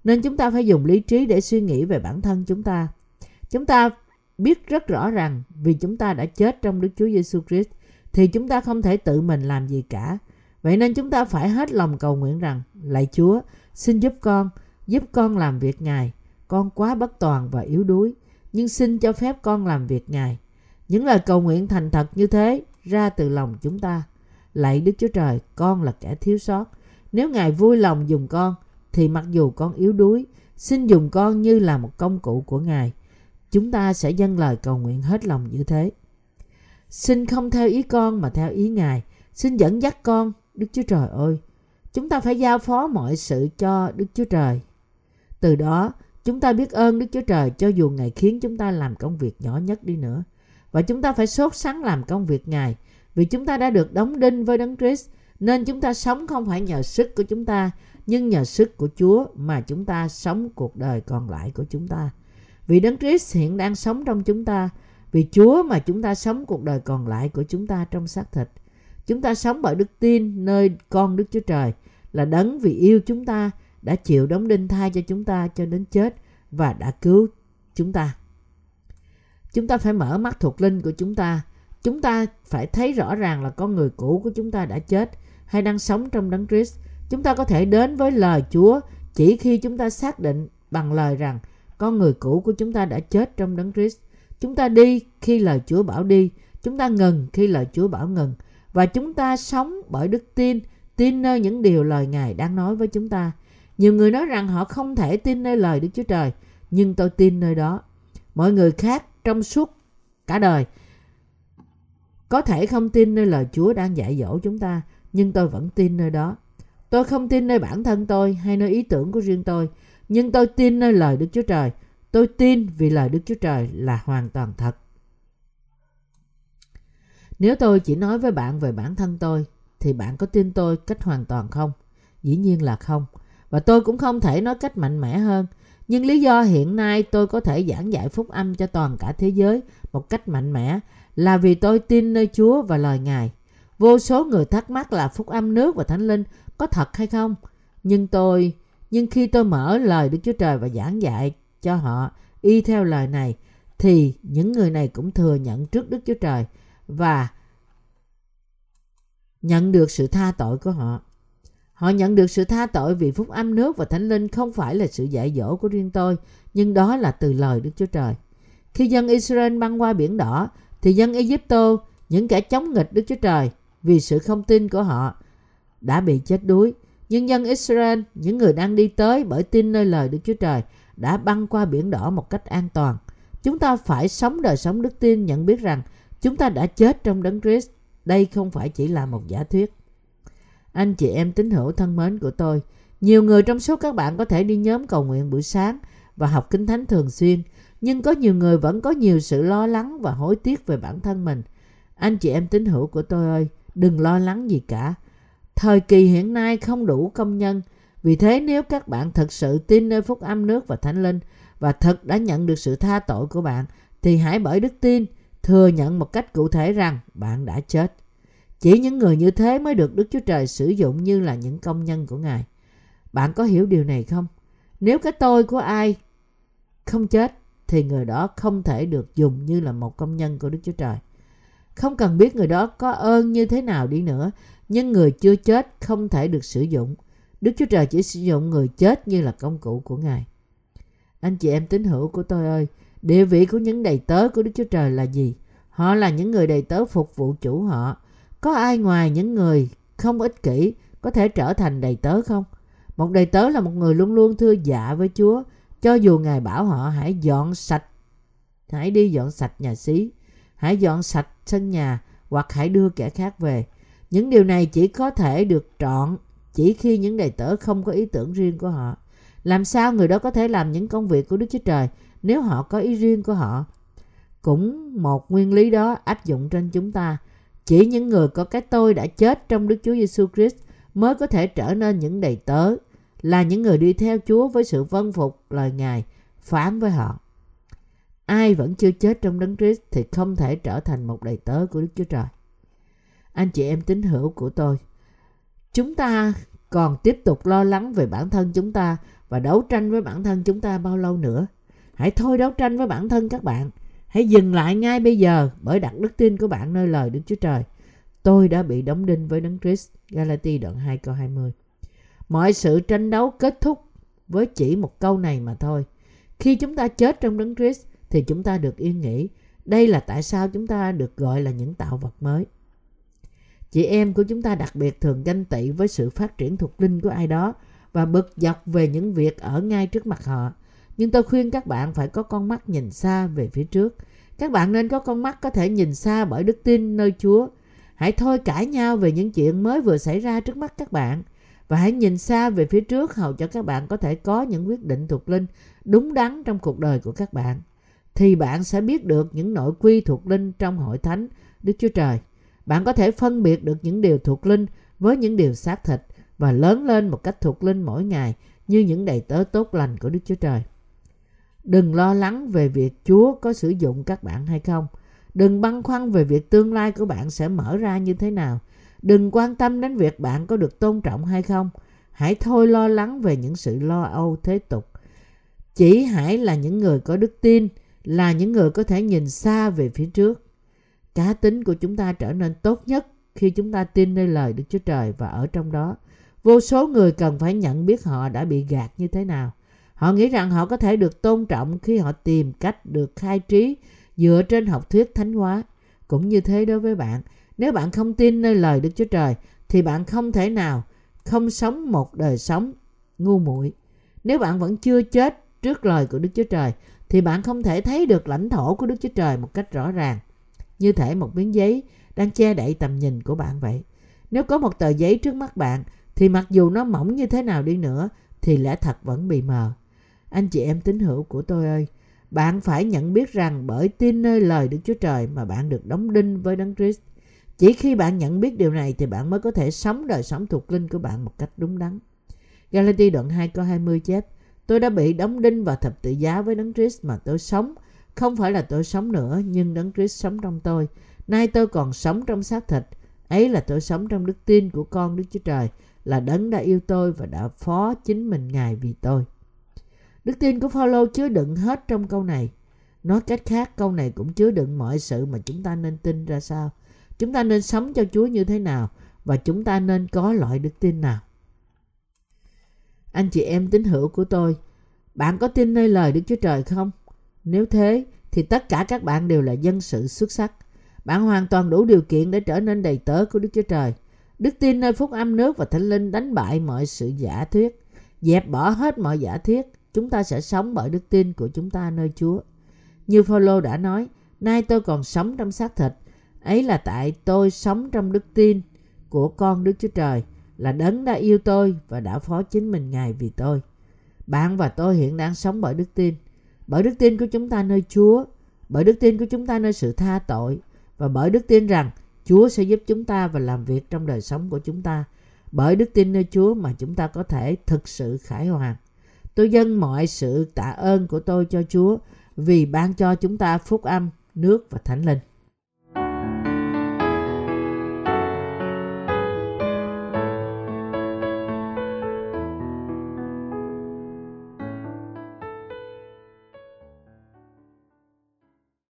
nên chúng ta phải dùng lý trí để suy nghĩ về bản thân chúng ta. Chúng ta biết rất rõ rằng vì chúng ta đã chết trong Đức Chúa Giêsu Christ, thì chúng ta không thể tự mình làm gì cả. Vậy nên chúng ta phải hết lòng cầu nguyện rằng, lạy Chúa, xin giúp con làm việc Ngài. Con quá bất toàn và yếu đuối, nhưng xin cho phép con làm việc Ngài. Những lời cầu nguyện thành thật như thế ra từ lòng chúng ta. Lạy Đức Chúa Trời, con là kẻ thiếu sót. Nếu Ngài vui lòng dùng con, thì mặc dù con yếu đuối, xin dùng con như là một công cụ của Ngài. Chúng ta sẽ dâng lời cầu nguyện hết lòng như thế. Xin không theo ý con mà theo ý Ngài. Xin dẫn dắt con, Đức Chúa Trời ơi. Chúng ta phải giao phó mọi sự cho Đức Chúa Trời. Từ đó, chúng ta biết ơn Đức Chúa Trời cho dù Ngài khiến chúng ta làm công việc nhỏ nhất đi nữa. Và chúng ta phải sốt sắng làm công việc Ngài, vì chúng ta đã được đóng đinh với Đấng Christ. Nên chúng ta sống không phải nhờ sức của chúng ta, nhưng nhờ sức của Chúa mà chúng ta sống cuộc đời còn lại của chúng ta. Vì Đấng Christ hiện đang sống trong chúng ta, vì Chúa mà chúng ta sống cuộc đời còn lại của chúng ta trong xác thịt. Chúng ta sống bởi đức tin nơi con Đức Chúa Trời là Đấng vì yêu chúng ta đã chịu đóng đinh thay cho chúng ta cho đến chết và đã cứu chúng ta. Chúng ta phải mở mắt thuộc linh của chúng ta. Chúng ta phải thấy rõ ràng là con người cũ của chúng ta đã chết hay đang sống trong Đấng Christ. Chúng ta có thể đến với lời Chúa chỉ khi chúng ta xác định bằng lời rằng con người cũ của chúng ta đã chết trong Đấng Christ. Chúng ta đi khi lời Chúa bảo đi, chúng ta ngừng khi lời Chúa bảo ngừng, và chúng ta sống bởi đức tin, tin nơi những điều lời Ngài đang nói với chúng ta. Nhiều người nói rằng họ không thể tin nơi lời Đức Chúa Trời, nhưng tôi tin nơi đó. Mọi người khác trong suốt cả đời có thể không tin nơi lời Chúa đang dạy dỗ chúng ta, nhưng tôi vẫn tin nơi đó. Tôi không tin nơi bản thân tôi hay nơi ý tưởng của riêng tôi, nhưng tôi tin nơi lời Đức Chúa Trời. Tôi tin vì lời Đức Chúa Trời là hoàn toàn thật. Nếu tôi chỉ nói với bạn về bản thân tôi, thì bạn có tin tôi cách hoàn toàn không? Dĩ nhiên là không. Và tôi cũng không thể nói cách mạnh mẽ hơn. Nhưng lý do hiện nay tôi có thể giảng dạy phúc âm cho toàn cả thế giới một cách mạnh mẽ là vì tôi tin nơi Chúa và lời Ngài. Vô số người thắc mắc là phúc âm nước và Thánh Linh có thật hay không? Nhưng khi tôi mở lời Đức Chúa Trời và giảng dạy cho họ y theo lời này, thì những người này cũng thừa nhận trước Đức Chúa Trời và nhận được sự tha tội của họ. Họ nhận được sự tha tội vì phúc âm nước và Thánh Linh không phải là sự dạy dỗ của riêng tôi, nhưng đó là từ lời Đức Chúa Trời. Khi dân Israel băng qua biển đỏ, thì dân Ê-díp-tô, những kẻ chống nghịch Đức Chúa Trời, vì sự không tin của họ đã bị chết đuối. Nhưng dân Israel, những người đang đi tới bởi tin nơi lời Đức Chúa Trời, đã băng qua biển đỏ một cách an toàn. Chúng ta phải sống đời sống đức tin, nhận biết rằng chúng ta đã chết trong Đấng Christ. Đây không phải chỉ là một giả thuyết. Anh chị em tín hữu thân mến của tôi, Nhiều người trong số các bạn có thể đi nhóm cầu nguyện buổi sáng và học Kinh Thánh thường xuyên, nhưng có nhiều người vẫn có nhiều sự lo lắng và hối tiếc về bản thân mình. Anh chị em tín hữu của tôi ơi, đừng lo lắng gì cả. Thời kỳ hiện nay không đủ công nhân. Vì thế nếu các bạn thật sự tin nơi Phúc Âm Nước và Thánh Linh và thật đã nhận được sự tha tội của bạn, thì hãy bởi đức tin thừa nhận một cách cụ thể rằng bạn đã chết. Chỉ những người như thế mới được Đức Chúa Trời sử dụng như là những công nhân của Ngài. Bạn có hiểu điều này không? Nếu cái tôi của ai không chết thì người đó không thể được dùng như là một công nhân của Đức Chúa Trời. Không cần biết người đó có ơn như thế nào đi nữa, nhưng người chưa chết không thể được sử dụng. Đức Chúa Trời chỉ sử dụng người chết như là công cụ của Ngài. Anh chị em tín hữu của tôi ơi, địa vị của những đầy tớ của Đức Chúa Trời là gì? Họ là những người đầy tớ phục vụ chủ họ. Có ai ngoài những người không ích kỷ có thể trở thành đầy tớ không? Một đầy tớ là một người luôn luôn thưa dạ với Chúa, cho dù Ngài bảo họ hãy đi dọn sạch nhà xí, hãy dọn sạch sân nhà hoặc hãy đưa kẻ khác về. Những điều này chỉ có thể được trọn chỉ khi những đầy tớ không có ý tưởng riêng của họ. Làm sao người đó có thể làm những công việc của Đức Chúa Trời nếu họ có ý riêng của họ? Cũng một nguyên lý đó áp dụng trên chúng ta. Chỉ những người có cái tôi đã chết trong Đức Chúa Giêsu Christ mới có thể trở nên những đầy tớ, là những người đi theo Chúa với sự vâng phục lời Ngài phán với họ. Ai vẫn chưa chết trong Đấng Christ thì không thể trở thành một đầy tớ của Đức Chúa Trời. Anh chị em tín hữu của tôi, chúng ta còn tiếp tục lo lắng về bản thân chúng ta và đấu tranh với bản thân chúng ta bao lâu nữa? Hãy thôi đấu tranh với bản thân các bạn. Hãy dừng lại ngay bây giờ bởi đặt đức tin của bạn nơi lời Đức Chúa Trời. Tôi đã bị đóng đinh với Đấng Christ. Galatia đoạn 2 câu 20. Mọi sự tranh đấu kết thúc với chỉ một câu này mà thôi. Khi chúng ta chết trong Đấng Christ thì chúng ta được yên nghỉ. Đây là tại sao chúng ta được gọi là những tạo vật mới. Chị em của chúng ta đặc biệt thường ganh tị với sự phát triển thuộc linh của ai đó và bực dọc về những việc ở ngay trước mặt họ. Nhưng tôi khuyên các bạn phải có con mắt nhìn xa về phía trước. Các bạn nên có con mắt có thể nhìn xa bởi đức tin nơi Chúa. Hãy thôi cãi nhau về những chuyện mới vừa xảy ra trước mắt các bạn và hãy nhìn xa về phía trước hầu cho các bạn có thể có những quyết định thuộc linh đúng đắn trong cuộc đời của các bạn. Thì bạn sẽ biết được những nội quy thuộc linh trong hội thánh Đức Chúa Trời. Bạn có thể phân biệt được những điều thuộc linh với những điều xác thịt và lớn lên một cách thuộc linh mỗi ngày như những đầy tớ tốt lành của Đức Chúa Trời. Đừng lo lắng về việc Chúa có sử dụng các bạn hay không. Đừng băn khoăn về việc tương lai của bạn sẽ mở ra như thế nào. Đừng quan tâm đến việc bạn có được tôn trọng hay không. Hãy thôi lo lắng về những sự lo âu thế tục. Chỉ hãy là những người có đức tin, là những người có thể nhìn xa về phía trước. Cá tính của chúng ta trở nên tốt nhất khi chúng ta tin nơi lời Đức Chúa Trời và ở trong đó. Vô số người cần phải nhận biết họ đã bị gạt như thế nào. Họ nghĩ rằng họ có thể được tôn trọng khi họ tìm cách được khai trí dựa trên học thuyết thánh hóa. Cũng như thế đối với bạn, nếu bạn không tin nơi lời Đức Chúa Trời thì bạn không thể nào không sống một đời sống ngu muội. Nếu bạn vẫn chưa chết trước lời của Đức Chúa Trời thì bạn không thể thấy được lãnh thổ của Đức Chúa Trời một cách rõ ràng, như thể một miếng giấy đang che đậy tầm nhìn của bạn vậy. Nếu có một tờ giấy trước mắt bạn thì mặc dù nó mỏng như thế nào đi nữa thì lẽ thật vẫn bị mờ. Anh chị em tín hữu của tôi ơi, bạn phải nhận biết rằng bởi tin nơi lời Đức Chúa Trời mà bạn được đóng đinh với Đấng Christ. Chỉ khi bạn nhận biết điều này thì bạn mới có thể sống đời sống thuộc linh của bạn một cách đúng đắn. Galatia đoạn 2 câu 20 chép: Tôi đã bị đóng đinh vào thập tự giá với Đấng Christ mà tôi sống. Không phải là tôi sống nữa, nhưng Đấng Christ sống trong tôi. Nay tôi còn sống trong xác thịt. Ấy là tôi sống trong đức tin của con Đức Chúa Trời, là Đấng đã yêu tôi và đã phó chính mình Ngài vì tôi. Đức tin của Phao-lô chứa đựng hết trong câu này. Nói cách khác, câu này cũng chứa đựng mọi sự mà chúng ta nên tin ra sao. Chúng ta nên sống cho Chúa như thế nào và chúng ta nên có loại đức tin nào. Anh chị em tín hữu của tôi, bạn có tin nơi lời Đức Chúa Trời không? Nếu thế thì tất cả các bạn đều là dân sự xuất sắc. Bạn hoàn toàn đủ điều kiện để trở nên đầy tớ của Đức Chúa Trời. Đức tin nơi Phúc Âm Nước và Thánh Linh đánh bại mọi sự giả thuyết, dẹp bỏ hết mọi giả thuyết. Chúng ta sẽ sống bởi đức tin của chúng ta nơi Chúa. Như Phao-lô đã nói, nay tôi còn sống trong xác thịt. Ấy là tại tôi sống trong đức tin của con Đức Chúa Trời, là Đấng đã yêu tôi và đã phó chính mình Ngài vì tôi. Bạn và tôi hiện đang sống bởi đức tin. Bởi đức tin của chúng ta nơi Chúa, bởi đức tin của chúng ta nơi sự tha tội, và bởi đức tin rằng Chúa sẽ giúp chúng ta và làm việc trong đời sống của chúng ta. Bởi đức tin nơi Chúa mà chúng ta có thể thực sự khải hoàn. Tôi dâng mọi sự tạ ơn của tôi cho Chúa vì ban cho chúng ta phúc âm, nước và Thánh Linh.